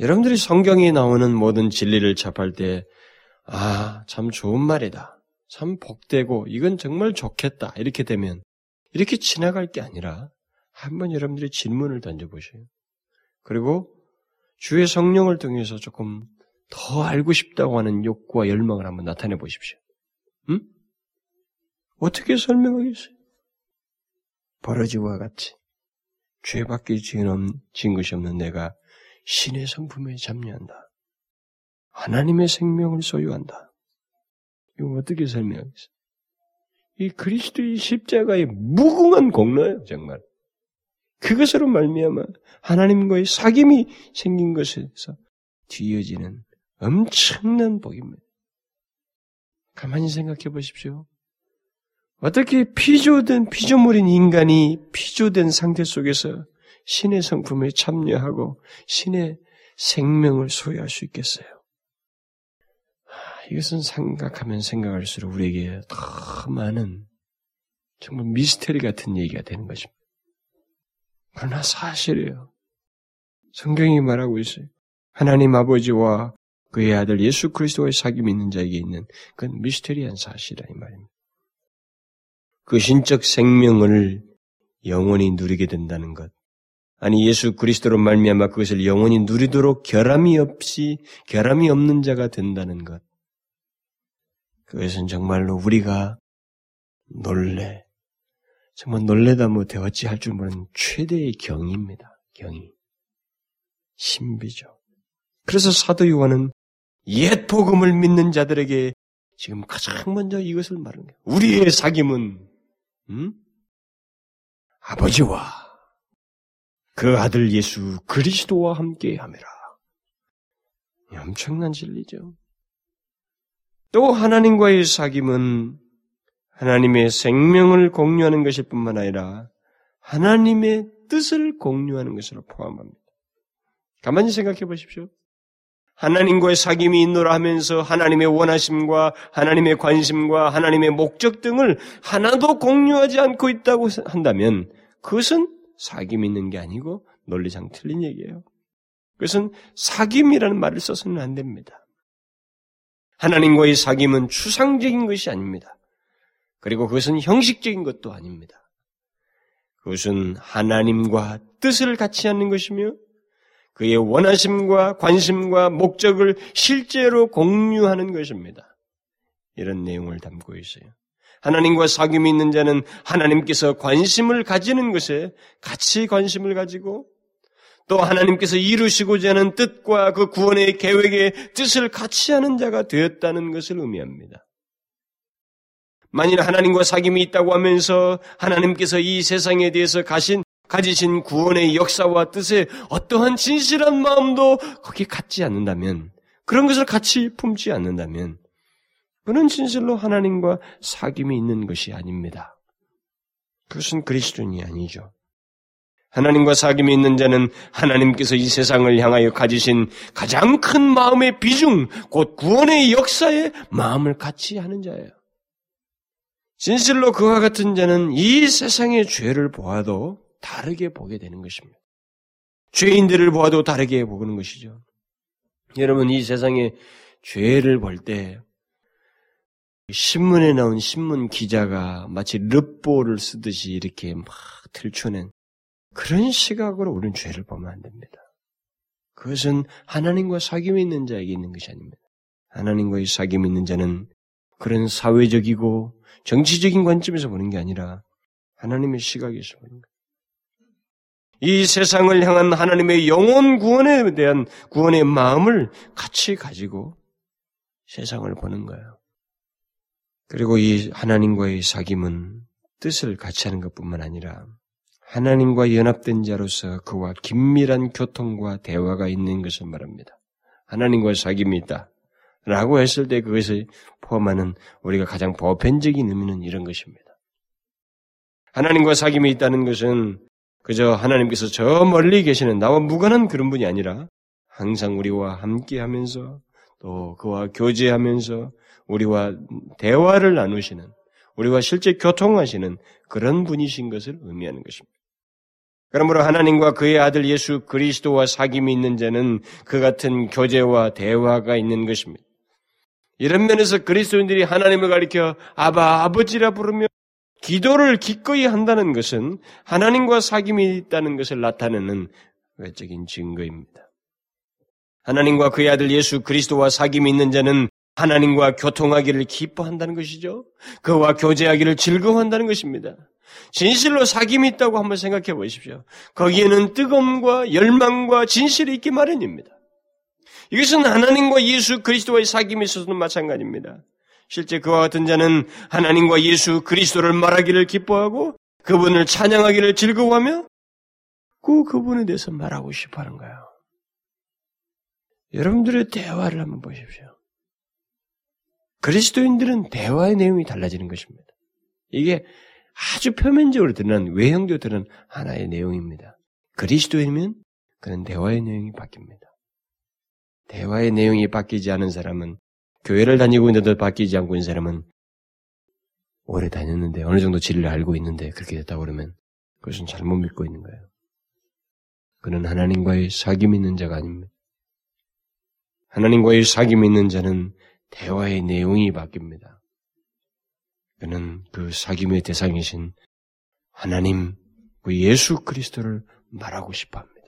여러분들이 성경에 나오는 모든 진리를 접할 때 아, 참 좋은 말이다. 참 복되고 이건 정말 좋겠다. 이렇게 되면 이렇게 지나갈 게 아니라 한번 여러분들이 질문을 던져보세요. 그리고 주의 성령을 통해서 조금 더 알고 싶다고 하는 욕구와 열망을 한번 나타내 보십시오. 응? 어떻게 설명하겠어요? 버러지와 같이 죄밖에 지은 것이 없는 내가 신의 성품에 참여한다. 하나님의 생명을 소유한다. 이거 어떻게 설명하겠어요? 이 그리스도의 십자가의 무궁한 공로예요, 정말. 그것으로 말미암아 하나님과의 사귐이 생긴 것에서 뒤이어지는 엄청난 복입니다. 가만히 생각해 보십시오. 어떻게 피조물인 인간이 피조된 상태 속에서 신의 성품에 참여하고 신의 생명을 소유할 수 있겠어요? 이것은 생각하면 생각할수록 우리에게 더 많은 정말 미스터리 같은 얘기가 되는 것입니다. 그러나 사실이에요. 성경이 말하고 있어요. 하나님 아버지와 그의 아들 예수 그리스도의 사귐이 있는 자에게 있는 그건 미스터리한 사실이라 이 말입니다. 그 신적 생명을 영원히 누리게 된다는 것. 아니 예수 그리스도로 말미암아 그것을 영원히 누리도록 결함이 없는 자가 된다는 것. 그것은 정말로 우리가 정말 놀래다 못해 어찌 할 줄 모르는 최대의 경이입니다. 경이. 신비죠. 그래서 사도 요한은 옛 복음을 믿는 자들에게 지금 가장 먼저 이것을 말하는 거예요. 우리의 사귐은 아버지와 그 아들 예수 그리스도와 함께 함이라. 엄청난 진리죠. 또 하나님과의 사귐은 하나님의 생명을 공유하는 것일 뿐만 아니라 하나님의 뜻을 공유하는 것으로 포함합니다. 가만히 생각해 보십시오. 하나님과의 사귐이 있노라 하면서 하나님의 원하심과 하나님의 관심과 하나님의 목적 등을 하나도 공유하지 않고 있다고 한다면 그것은 사귐이 있는 게 아니고 논리상 틀린 얘기예요. 그것은 사귐이라는 말을 써서는 안 됩니다. 하나님과의 사귐은 추상적인 것이 아닙니다. 그리고 그것은 형식적인 것도 아닙니다. 그것은 하나님과 뜻을 같이 하는 것이며 그의 원하심과 관심과 목적을 실제로 공유하는 것입니다. 이런 내용을 담고 있어요. 하나님과 사귐이 있는 자는 하나님께서 관심을 가지는 것에 같이 관심을 가지고 또 하나님께서 이루시고자 하는 뜻과 그 구원의 계획의 뜻을 같이 하는 자가 되었다는 것을 의미합니다. 만일 하나님과 사귐이 있다고 하면서 하나님께서 이 세상에 대해서 가지신 구원의 역사와 뜻에 어떠한 진실한 마음도 거기에 갖지 않는다면, 그런 것을 같이 품지 않는다면, 그는 진실로 하나님과 사귐이 있는 것이 아닙니다. 그것은 그리스도인이 아니죠. 하나님과 사귐이 있는 자는 하나님께서 이 세상을 향하여 가지신 가장 큰 마음의 비중, 곧 구원의 역사에 마음을 같이 하는 자예요. 진실로 그와 같은 자는 이 세상의 죄를 보아도 다르게 보게 되는 것입니다. 죄인들을 보아도 다르게 보는 것이죠. 여러분, 이 세상의 죄를 볼 때 신문에 나온 신문 기자가 마치 르뽀를 쓰듯이 이렇게 막 들춰낸 그런 시각으로 우리는 죄를 보면 안 됩니다. 그것은 하나님과 사귐이 있는 자에게 있는 것이 아닙니다. 하나님과의 사귐이 있는 자는 그런 사회적이고 정치적인 관점에서 보는 게 아니라 하나님의 시각에서 보는 거예요. 이 세상을 향한 하나님의 영혼 구원에 대한 구원의 마음을 같이 가지고 세상을 보는 거예요. 그리고 이 하나님과의 사귐은 뜻을 같이 하는 것뿐만 아니라 하나님과 연합된 자로서 그와 긴밀한 교통과 대화가 있는 것을 말합니다. 하나님과의 사귐이 있다 라고 했을 때 그것을 포함하는 우리가 가장 보편적인 의미는 이런 것입니다. 하나님과 사귐이 있다는 것은 그저 하나님께서 저 멀리 계시는 나와 무관한 그런 분이 아니라 항상 우리와 함께하면서 또 그와 교제하면서 우리와 대화를 나누시는 우리와 실제 교통하시는 그런 분이신 것을 의미하는 것입니다. 그러므로 하나님과 그의 아들 예수 그리스도와 사귐이 있는 자는 그 같은 교제와 대화가 있는 것입니다. 이런 면에서 그리스도인들이 하나님을 가리켜 아바, 아버지라 부르며 기도를 기꺼이 한다는 것은 하나님과 사귐이 있다는 것을 나타내는 외적인 증거입니다. 하나님과 그의 아들 예수 그리스도와 사귐이 있는 자는 하나님과 교통하기를 기뻐한다는 것이죠. 그와 교제하기를 즐거워한다는 것입니다. 진실로 사귐이 있다고 한번 생각해 보십시오. 거기에는 뜨거움과 열망과 진실이 있기 마련입니다. 이것은 하나님과 예수 그리스도와의 사귐이 있어서도 마찬가지입니다. 실제 그와 같은 자는 하나님과 예수 그리스도를 말하기를 기뻐하고 그분을 찬양하기를 즐거워하며 꼭 그분에 대해서 말하고 싶어 하는 거예요. 여러분들의 대화를 한번 보십시오. 그리스도인들은 대화의 내용이 달라지는 것입니다. 이게 아주 표면적으로 드러난, 외형적으로 드러난 하나의 내용입니다. 그리스도인이면 그는 대화의 내용이 바뀝니다. 대화의 내용이 바뀌지 않은 사람은, 교회를 다니고 있는데도 바뀌지 않고 있는 사람은 오래 다녔는데 어느 정도 진리를 알고 있는데 그렇게 됐다고 그러면 그것은 잘못 믿고 있는 거예요. 그는 하나님과의 사귐이 있는 자가 아닙니다. 하나님과의 사귐이 있는 자는 대화의 내용이 바뀝니다. 그는 그 사귐의 대상이신 하나님, 그 예수 그리스도를 말하고 싶어합니다.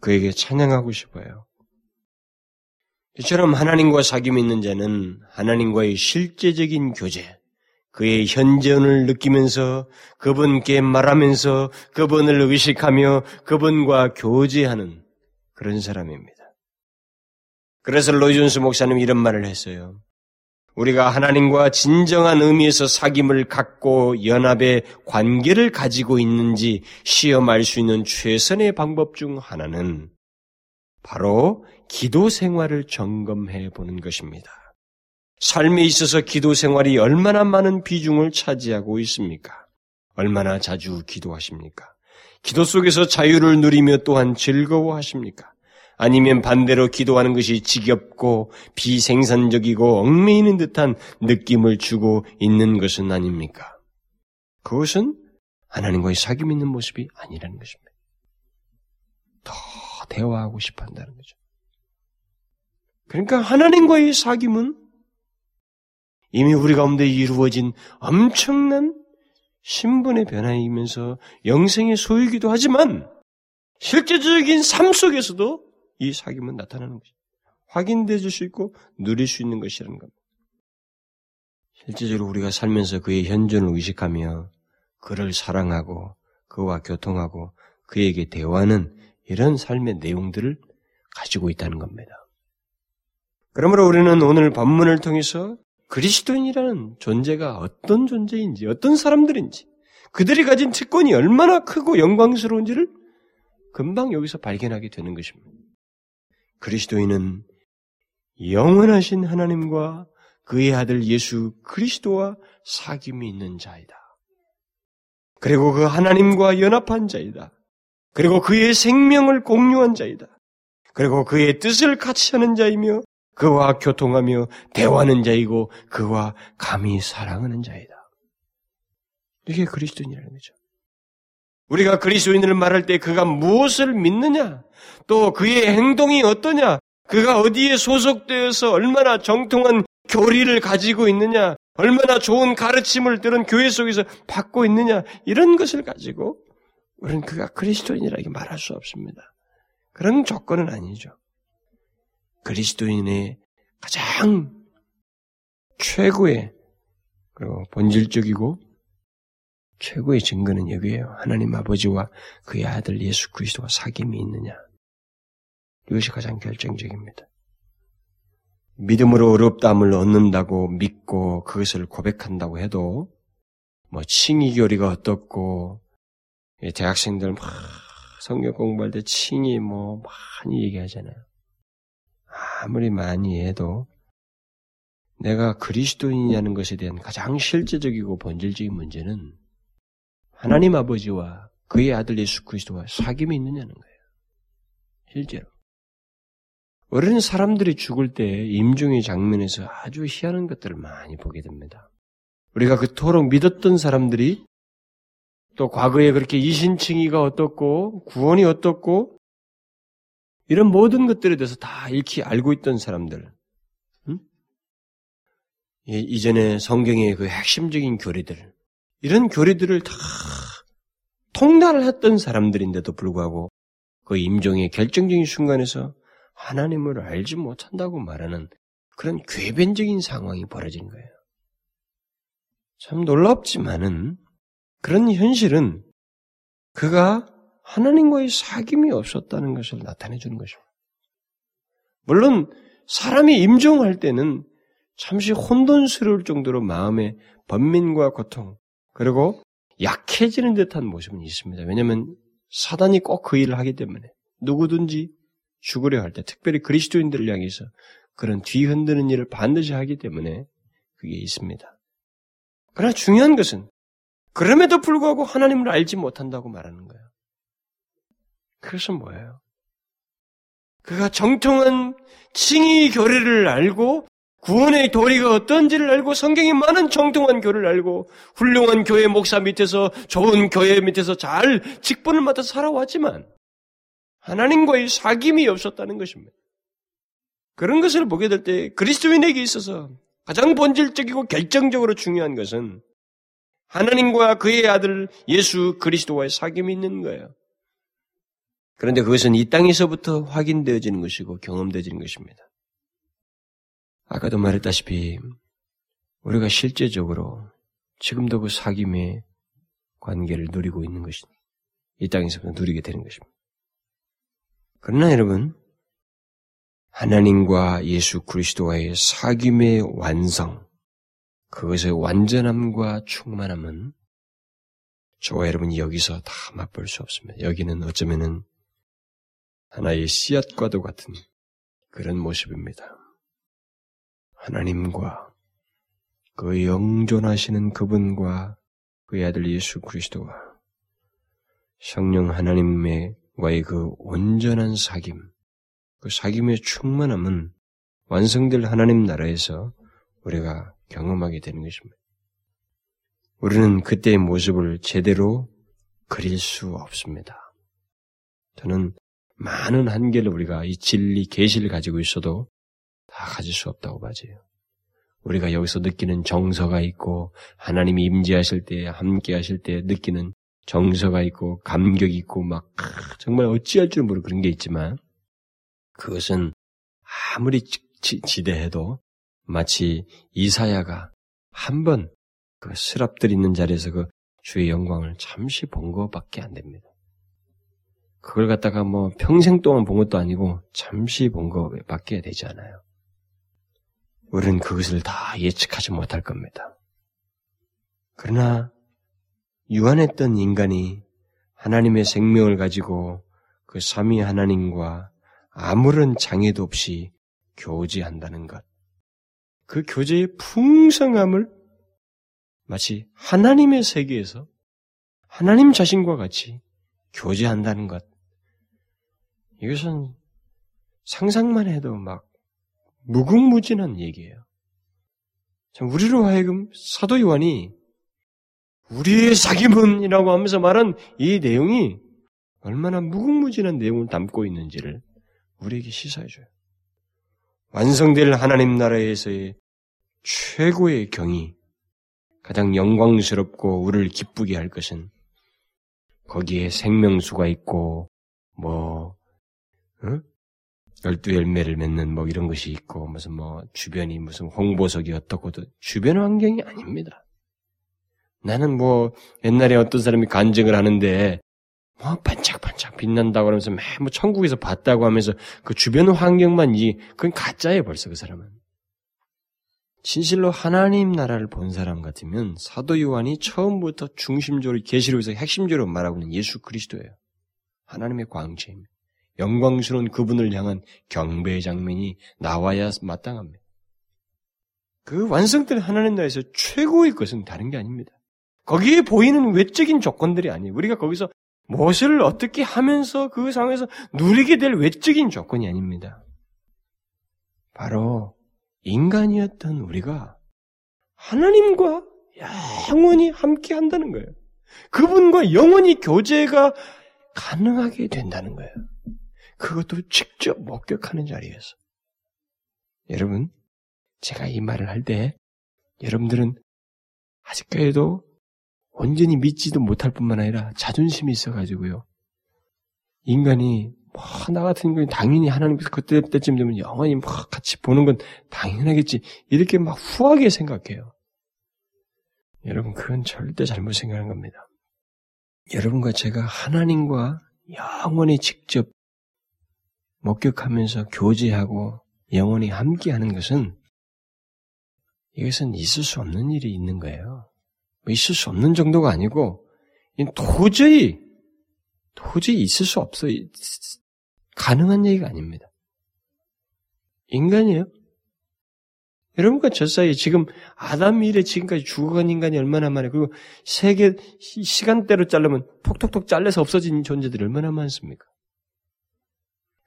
그에게 찬양하고 싶어요. 이처럼 하나님과 사귐이 있는 자는 하나님과의 실제적인 교제, 그의 현존을 느끼면서 그분께 말하면서 그분을 의식하며 그분과 교제하는 그런 사람입니다. 그래서 로이 존스 목사님이 이런 말을 했어요. 우리가 하나님과 진정한 의미에서 사귐을 갖고 연합의 관계를 가지고 있는지 시험할 수 있는 최선의 방법 중 하나는 바로 기도 생활을 점검해 보는 것입니다. 삶에 있어서 기도 생활이 얼마나 많은 비중을 차지하고 있습니까? 얼마나 자주 기도하십니까? 기도 속에서 자유를 누리며 또한 즐거워하십니까? 아니면 반대로 기도하는 것이 지겹고 비생산적이고 얽매이는 듯한 느낌을 주고 있는 것은 아닙니까? 그것은 하나님과의 사귐 있는 모습이 아니라는 것입니다. 더 대화하고 싶어 한다는 거죠. 그러니까 하나님과의 사귐은 이미 우리 가운데 이루어진 엄청난 신분의 변화이면서 영생의 소유이기도 하지만 실제적인 삶 속에서도 이 사귐은 나타나는 것입니다. 확인되어질 수 있고 누릴 수 있는 것이라는 겁니다. 실제적으로 우리가 살면서 그의 현존을 의식하며 그를 사랑하고 그와 교통하고 그에게 대화하는 이런 삶의 내용들을 가지고 있다는 겁니다. 그러므로 우리는 오늘 본문을 통해서 그리스도인이라는 존재가 어떤 존재인지, 어떤 사람들인지, 그들이 가진 특권이 얼마나 크고 영광스러운지를 금방 여기서 발견하게 되는 것입니다. 그리스도인은 영원하신 하나님과 그의 아들 예수 그리스도와 사귐이 있는 자이다. 그리고 그 하나님과 연합한 자이다. 그리고 그의 생명을 공유한 자이다. 그리고 그의 뜻을 같이 하는 자이며 그와 교통하며 대화하는 자이고 그와 감히 사랑하는 자이다. 이게 그리스도인이라는 거죠. 우리가 그리스도인을 말할 때 그가 무엇을 믿느냐, 또 그의 행동이 어떠냐, 그가 어디에 소속되어서 얼마나 정통한 교리를 가지고 있느냐, 얼마나 좋은 가르침을 들은 교회 속에서 받고 있느냐, 이런 것을 가지고 우리는 그가 그리스도인이라고 말할 수 없습니다. 그런 조건은 아니죠. 그리스도인의 가장 최고의, 그리고 본질적이고 최고의 증거는 여기에요. 하나님 아버지와 그의 아들 예수 그리스도와 사귐이 있느냐. 이것이 가장 결정적입니다. 믿음으로 어렵다함을 얻는다고 믿고 그것을 고백한다고 해도 뭐 칭의교리가 어떻고, 대학생들 막 성경 공부할 때 칭의 뭐 많이 얘기하잖아요. 아무리 많이 해도 내가 그리스도인이라는 것에 대한 가장 실제적이고 본질적인 문제는 하나님 아버지와 그의 아들 예수 그리스도와 사귐이 있느냐는 거예요. 실제로. 어린 사람들이 죽을 때 임종의 장면에서 아주 희한한 것들을 많이 보게 됩니다. 우리가 그토록 믿었던 사람들이 또 과거에 그렇게 이신칭의가 어떻고 구원이 어떻고 이런 모든 것들에 대해서 다 익히 알고 있던 사람들, 이전에 성경의 그 핵심적인 교리들, 이런 교리들을 다 통달을 했던 사람들인데도 불구하고 그 임종의 결정적인 순간에서 하나님을 알지 못한다고 말하는 그런 궤변적인 상황이 벌어진 거예요. 참 놀랍지만은 그런 현실은 그가 하나님과의 사귐이 없었다는 것을 나타내 주는 것입니다. 물론 사람이 임종할 때는 잠시 혼돈스러울 정도로 마음의 번민과 고통, 그리고 약해지는 듯한 모습은 있습니다. 왜냐하면 사단이 꼭 그 일을 하기 때문에 누구든지 죽으려 할 때, 특별히 그리스도인들을 향해서 그런 뒤흔드는 일을 반드시 하기 때문에 그게 있습니다. 그러나 중요한 것은 그럼에도 불구하고 하나님을 알지 못한다고 말하는 거예요. 그것은 뭐예요? 그가 정통한 칭의 교리를 알고 구원의 도리가 어떤지를 알고 성경에 많은 정통한 교리를 알고 훌륭한 교회 목사 밑에서 좋은 교회 밑에서 잘 직분을 맡아 살아왔지만 하나님과의 사귐이 없었다는 것입니다. 그런 것을 보게 될 때 그리스도인에게 있어서 가장 본질적이고 결정적으로 중요한 것은 하나님과 그의 아들 예수 그리스도와의 사귐이 있는 거예요. 그런데 그것은 이 땅에서부터 확인되어지는 것이고 경험되어지는 것입니다. 아까도 말했다시피 우리가 실제적으로 지금도 그 사귐의 관계를 누리고 있는 것입니다. 이 땅에서부터 누리게 되는 것입니다. 그러나 여러분, 하나님과 예수 그리스도와의 사귐의 완성, 그것의 완전함과 충만함은 저와 여러분이 여기서 다 맛볼 수 없습니다. 여기는 어쩌면은 하나의 씨앗과도 같은 그런 모습입니다. 하나님과 그 영존하시는 그분과 그의 아들 예수 그리스도와 성령 하나님과의 그 온전한 사귐, 그 사귐의 충만함은 완성될 하나님 나라에서 우리가 경험하게 되는 것입니다. 우리는 그때의 모습을 제대로 그릴 수 없습니다. 저는 많은 한계를 우리가 이 진리 계시를 가지고 있어도 다 가질 수 없다고 봐져요. 우리가 여기서 느끼는 정서가 있고 하나님이 임재하실 때 함께하실 때 느끼는 정서가 있고 감격이 있고 막 정말 어찌할 줄 모르고 그런 게 있지만 그것은 아무리 지대해도 마치 이사야가 한 번 그 스랍들 있는 자리에서 그 주의 영광을 잠시 본 것밖에 안 됩니다. 그걸 갖다가 뭐 평생 동안 본 것도 아니고 잠시 본 것밖에 되지 않아요. 우리는 그것을 다 예측하지 못할 겁니다. 그러나 유한했던 인간이 하나님의 생명을 가지고 그 삼위 하나님과 아무런 장애도 없이 교제한다는 것, 그 교제의 풍성함을 마치 하나님의 세계에서 하나님 자신과 같이 교제한다는 것, 이것은 상상만 해도 막 무궁무진한 얘기예요. 참 우리로 하여금 사도 요한이 우리의 사귐은이라고 하면서 말한 이 내용이 얼마나 무궁무진한 내용을 담고 있는지를 우리에게 시사해줘요. 완성될 하나님 나라에서의 최고의 경이, 가장 영광스럽고 우리를 기쁘게 할 것은 거기에 생명수가 있고 뭐 응? 12열매를 맺는 뭐 이런 것이 있고 무슨 뭐 주변이 무슨 홍보석이 어떻고도 주변 환경이 아닙니다. 나는 뭐 옛날에 어떤 사람이 간증을 하는데 뭐 반짝반짝 빛난다고 하면서 막 뭐 천국에서 봤다고 하면서 그 주변 환경만 그건 가짜예요. 벌써 그 사람은. 진실로 하나님 나라를 본 사람 같으면 사도 요한이 처음부터 중심적으로 계시록에서 핵심적으로 말하고 있는 예수 그리스도예요. 하나님의 광채입니다. 영광스러운 그분을 향한 경배의 장면이 나와야 마땅합니다. 그 완성된 하나님 나라에서 최고의 것은 다른 게 아닙니다. 거기에 보이는 외적인 조건들이 아니에요. 우리가 거기서 무엇을 어떻게 하면서 그 상황에서 누리게 될 외적인 조건이 아닙니다. 바로 인간이었던 우리가 하나님과 영원히 함께한다는 거예요. 그분과 영원히 교제가 가능하게 된다는 거예요. 그것도 직접 목격하는 자리에서. 여러분, 제가 이 말을 할 때 여러분들은 아직까지도 온전히 믿지도 못할 뿐만 아니라 자존심이 있어가지고요. 인간이 나 같은 건 당연히 하나님께서 그때쯤 되면 영원히 같이 보는 건 당연하겠지 이렇게 후하게 생각해요. 여러분, 그건 절대 잘못 생각하는 겁니다. 여러분과 제가 하나님과 영원히 직접 목격하면서 교제하고 영원히 함께하는 것은 이것은 있을 수 없는 일이 있는 거예요. 있을 수 없는 정도가 아니고 도저히 있을 수 없어 가능한 얘기가 아닙니다. 인간이에요. 여러분과 저 사이에 지금 아담 이래 지금까지 죽어간 인간이 얼마나 많아요. 그리고 세계 시간대로 자르면 톡톡톡 잘려서 없어진 존재들이 얼마나 많습니까?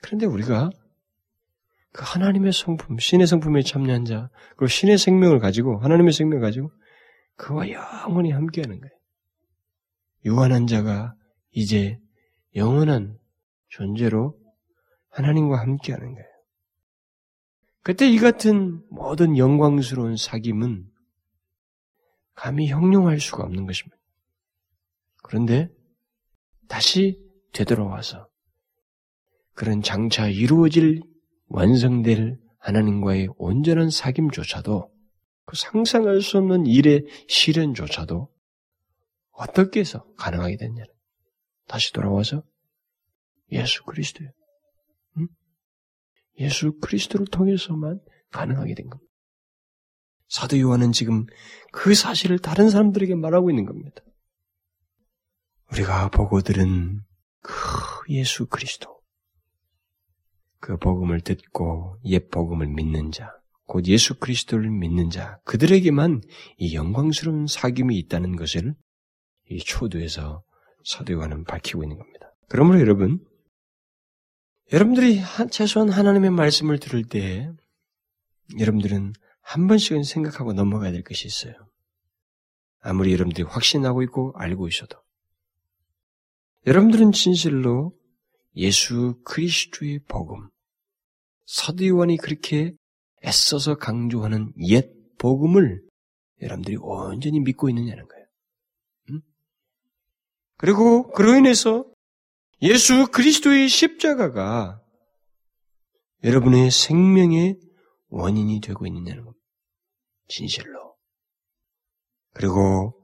그런데 우리가 그 하나님의 성품, 신의 성품에 참여한 자, 그리고 신의 생명을 가지고 하나님의 생명을 가지고 그와 영원히 함께하는 거예요. 유한한 자가 이제 영원한 존재로 하나님과 함께하는 거예요. 그때 이 같은 모든 영광스러운 사귐은 감히 형용할 수가 없는 것입니다. 그런데 다시 되돌아와서 그런 장차 이루어질 완성될 하나님과의 온전한 사귐조차도 그 상상할 수 없는 일의 실현조차도 어떻게 해서 가능하게 됐냐는 다시 돌아와서 예수 그리스도예요. 응? 예수 그리스도를 통해서만 가능하게 된 겁니다. 사도 요한은 지금 그 사실을 다른 사람들에게 말하고 있는 겁니다. 우리가 보고 들은 그 예수 그리스도 그 복음을 듣고 옛 복음을 믿는 자, 곧 예수 그리스도를 믿는 자, 그들에게만 이 영광스러운 사귐이 있다는 것을 이 초도에서 사도 요한은 밝히고 있는 겁니다. 그러므로 여러분들이 최소한 하나님의 말씀을 들을 때 여러분들은 한 번씩은 생각하고 넘어가야 될 것이 있어요. 아무리 여러분들이 확신하고 있고 알고 있어도 여러분들은 진실로 예수 그리스도의 복음, 사도 요한이 그렇게 애써서 강조하는 옛 복음을 여러분들이 온전히 믿고 있느냐는 거예요. 응? 그리고 그로 인해서 예수 그리스도의 십자가가 여러분의 생명의 원인이 되고 있느냐는 겁니다. 진실로. 그리고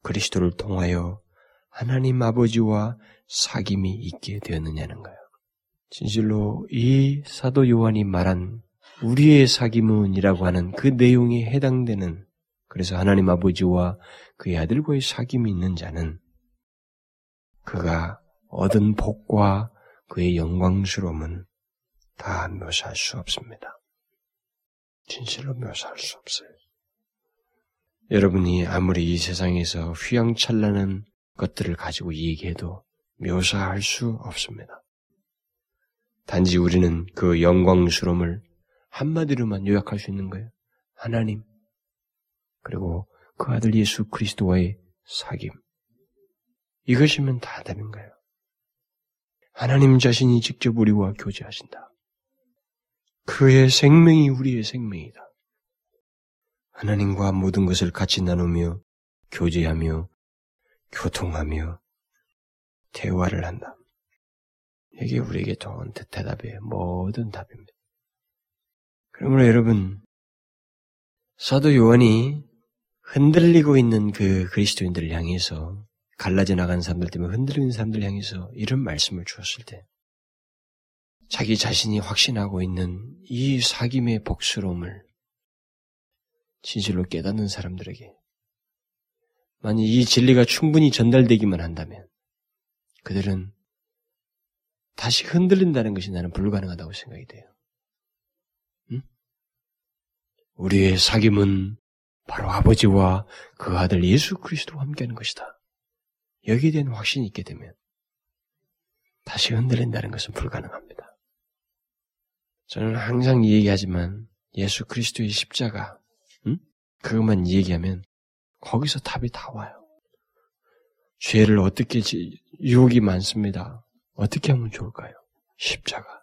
그리스도를 통하여 하나님 아버지와 사귐이 있게 되었느냐는 거예요. 진실로 이 사도 요한이 말한 우리의 사귐은이라고 하는 그 내용에 해당되는 그래서 하나님 아버지와 그의 아들과의 사귐이 있는 자는 그가 얻은 복과 그의 영광스러움은 다 묘사할 수 없습니다. 진실로 묘사할 수 없어요. 여러분이 아무리 이 세상에서 휘황찬란한 것들을 가지고 얘기해도 묘사할 수 없습니다. 단지 우리는 그 영광스러움을 한마디로만 요약할 수 있는 거예요. 하나님, 그리고 그 아들 예수 그리스도와의 사귐. 이것이면 다 되는 거예요. 하나님 자신이 직접 우리와 교제하신다. 그의 생명이 우리의 생명이다. 하나님과 모든 것을 같이 나누며 교제하며 교통하며 대화를 한다. 이게 우리에게 좋은 대답이에요. 모든 답입니다. 그러므로 여러분, 사도 요한이 흔들리고 있는 그 그리스도인들을 향해서 갈라져 나간 사람들 때문에 흔들리는 사람들을 향해서 이런 말씀을 주었을 때 자기 자신이 확신하고 있는 이 사귐의 복스러움을 진실로 깨닫는 사람들에게 만약 이 진리가 충분히 전달되기만 한다면 그들은 다시 흔들린다는 것이 나는 불가능하다고 생각이 돼요. 응? 우리의 사귐은 바로 아버지와 그 아들 예수 그리스도와 함께하는 것이다. 여기에 대한 확신이 있게 되면 다시 흔들린다는 것은 불가능합니다. 저는 항상 이 얘기하지만 예수 그리스도의 십자가 응? 그것만 얘기하면 거기서 답이 다 와요. 죄를 어떻게 유혹이 많습니다. 어떻게 하면 좋을까요? 십자가.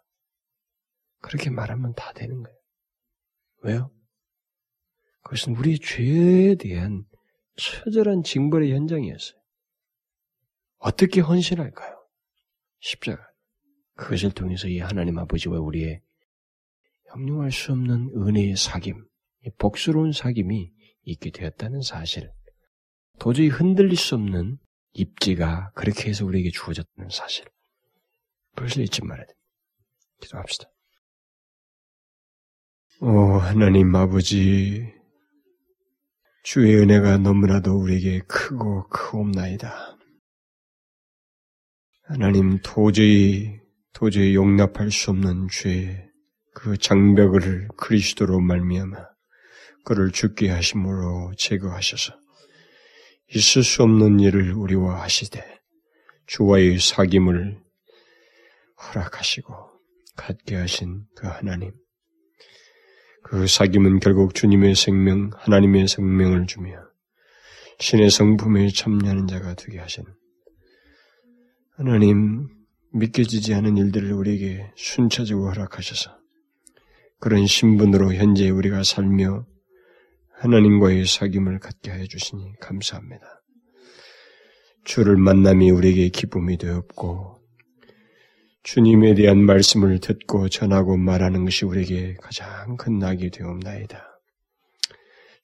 그렇게 말하면 다 되는 거예요. 왜요? 그것은 우리의 죄에 대한 처절한 징벌의 현장이었어요. 어떻게 헌신할까요? 십자가. 그것을 통해서 이 하나님 아버지와 우리의 형용할 수 없는 은혜의 사귐, 복스러운 사귐이 있게 되었다는 사실, 도저히 흔들릴 수 없는 입지가 그렇게 해서 우리에게 주어졌다는 사실 벌써 잊지 말아야 됩니다. 기도합시다. 오 하나님 아버지, 주의 은혜가 너무나도 우리에게 크고 크옵나이다. 하나님, 도저히 용납할 수 없는 죄의 그 장벽을 그리스도로 말미암아 그를 죽게 하심으로 제거하셔서 있을 수 없는 일을 우리와 하시되 주와의 사귐을 허락하시고 갖게 하신 그 하나님, 그 사귐은 결국 주님의 생명, 하나님의 생명을 주며 신의 성품에 참여하는 자가 되게 하신 하나님, 믿겨지지 않은 일들을 우리에게 순차적으로 허락하셔서 그런 신분으로 현재 우리가 살며 하나님과의 사귐을 갖게 해주시니 감사합니다. 주를 만남이 우리에게 기쁨이 되었고 주님에 대한 말씀을 듣고 전하고 말하는 것이 우리에게 가장 큰 낙이 되옵나이다.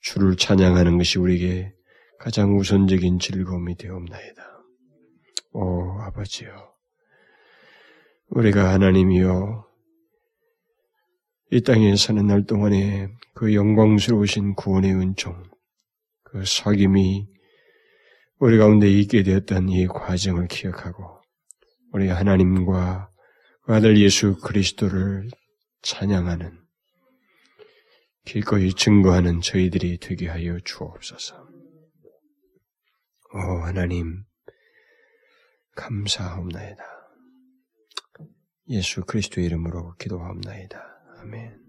주를 찬양하는 것이 우리에게 가장 우선적인 즐거움이 되옵나이다. 오 아버지여, 우리가 하나님이여 이 땅에 사는 날 동안에 그 영광스러우신 구원의 은총, 그 사귐이 우리 가운데 있게 되었던 이 과정을 기억하고 우리 하나님과 그 아들 예수 그리스도를 찬양하는, 기꺼이 증거하는 저희들이 되게 하여 주옵소서. 오 하나님 감사하옵나이다. 예수 그리스도의 이름으로 기도하옵나이다. 아멘.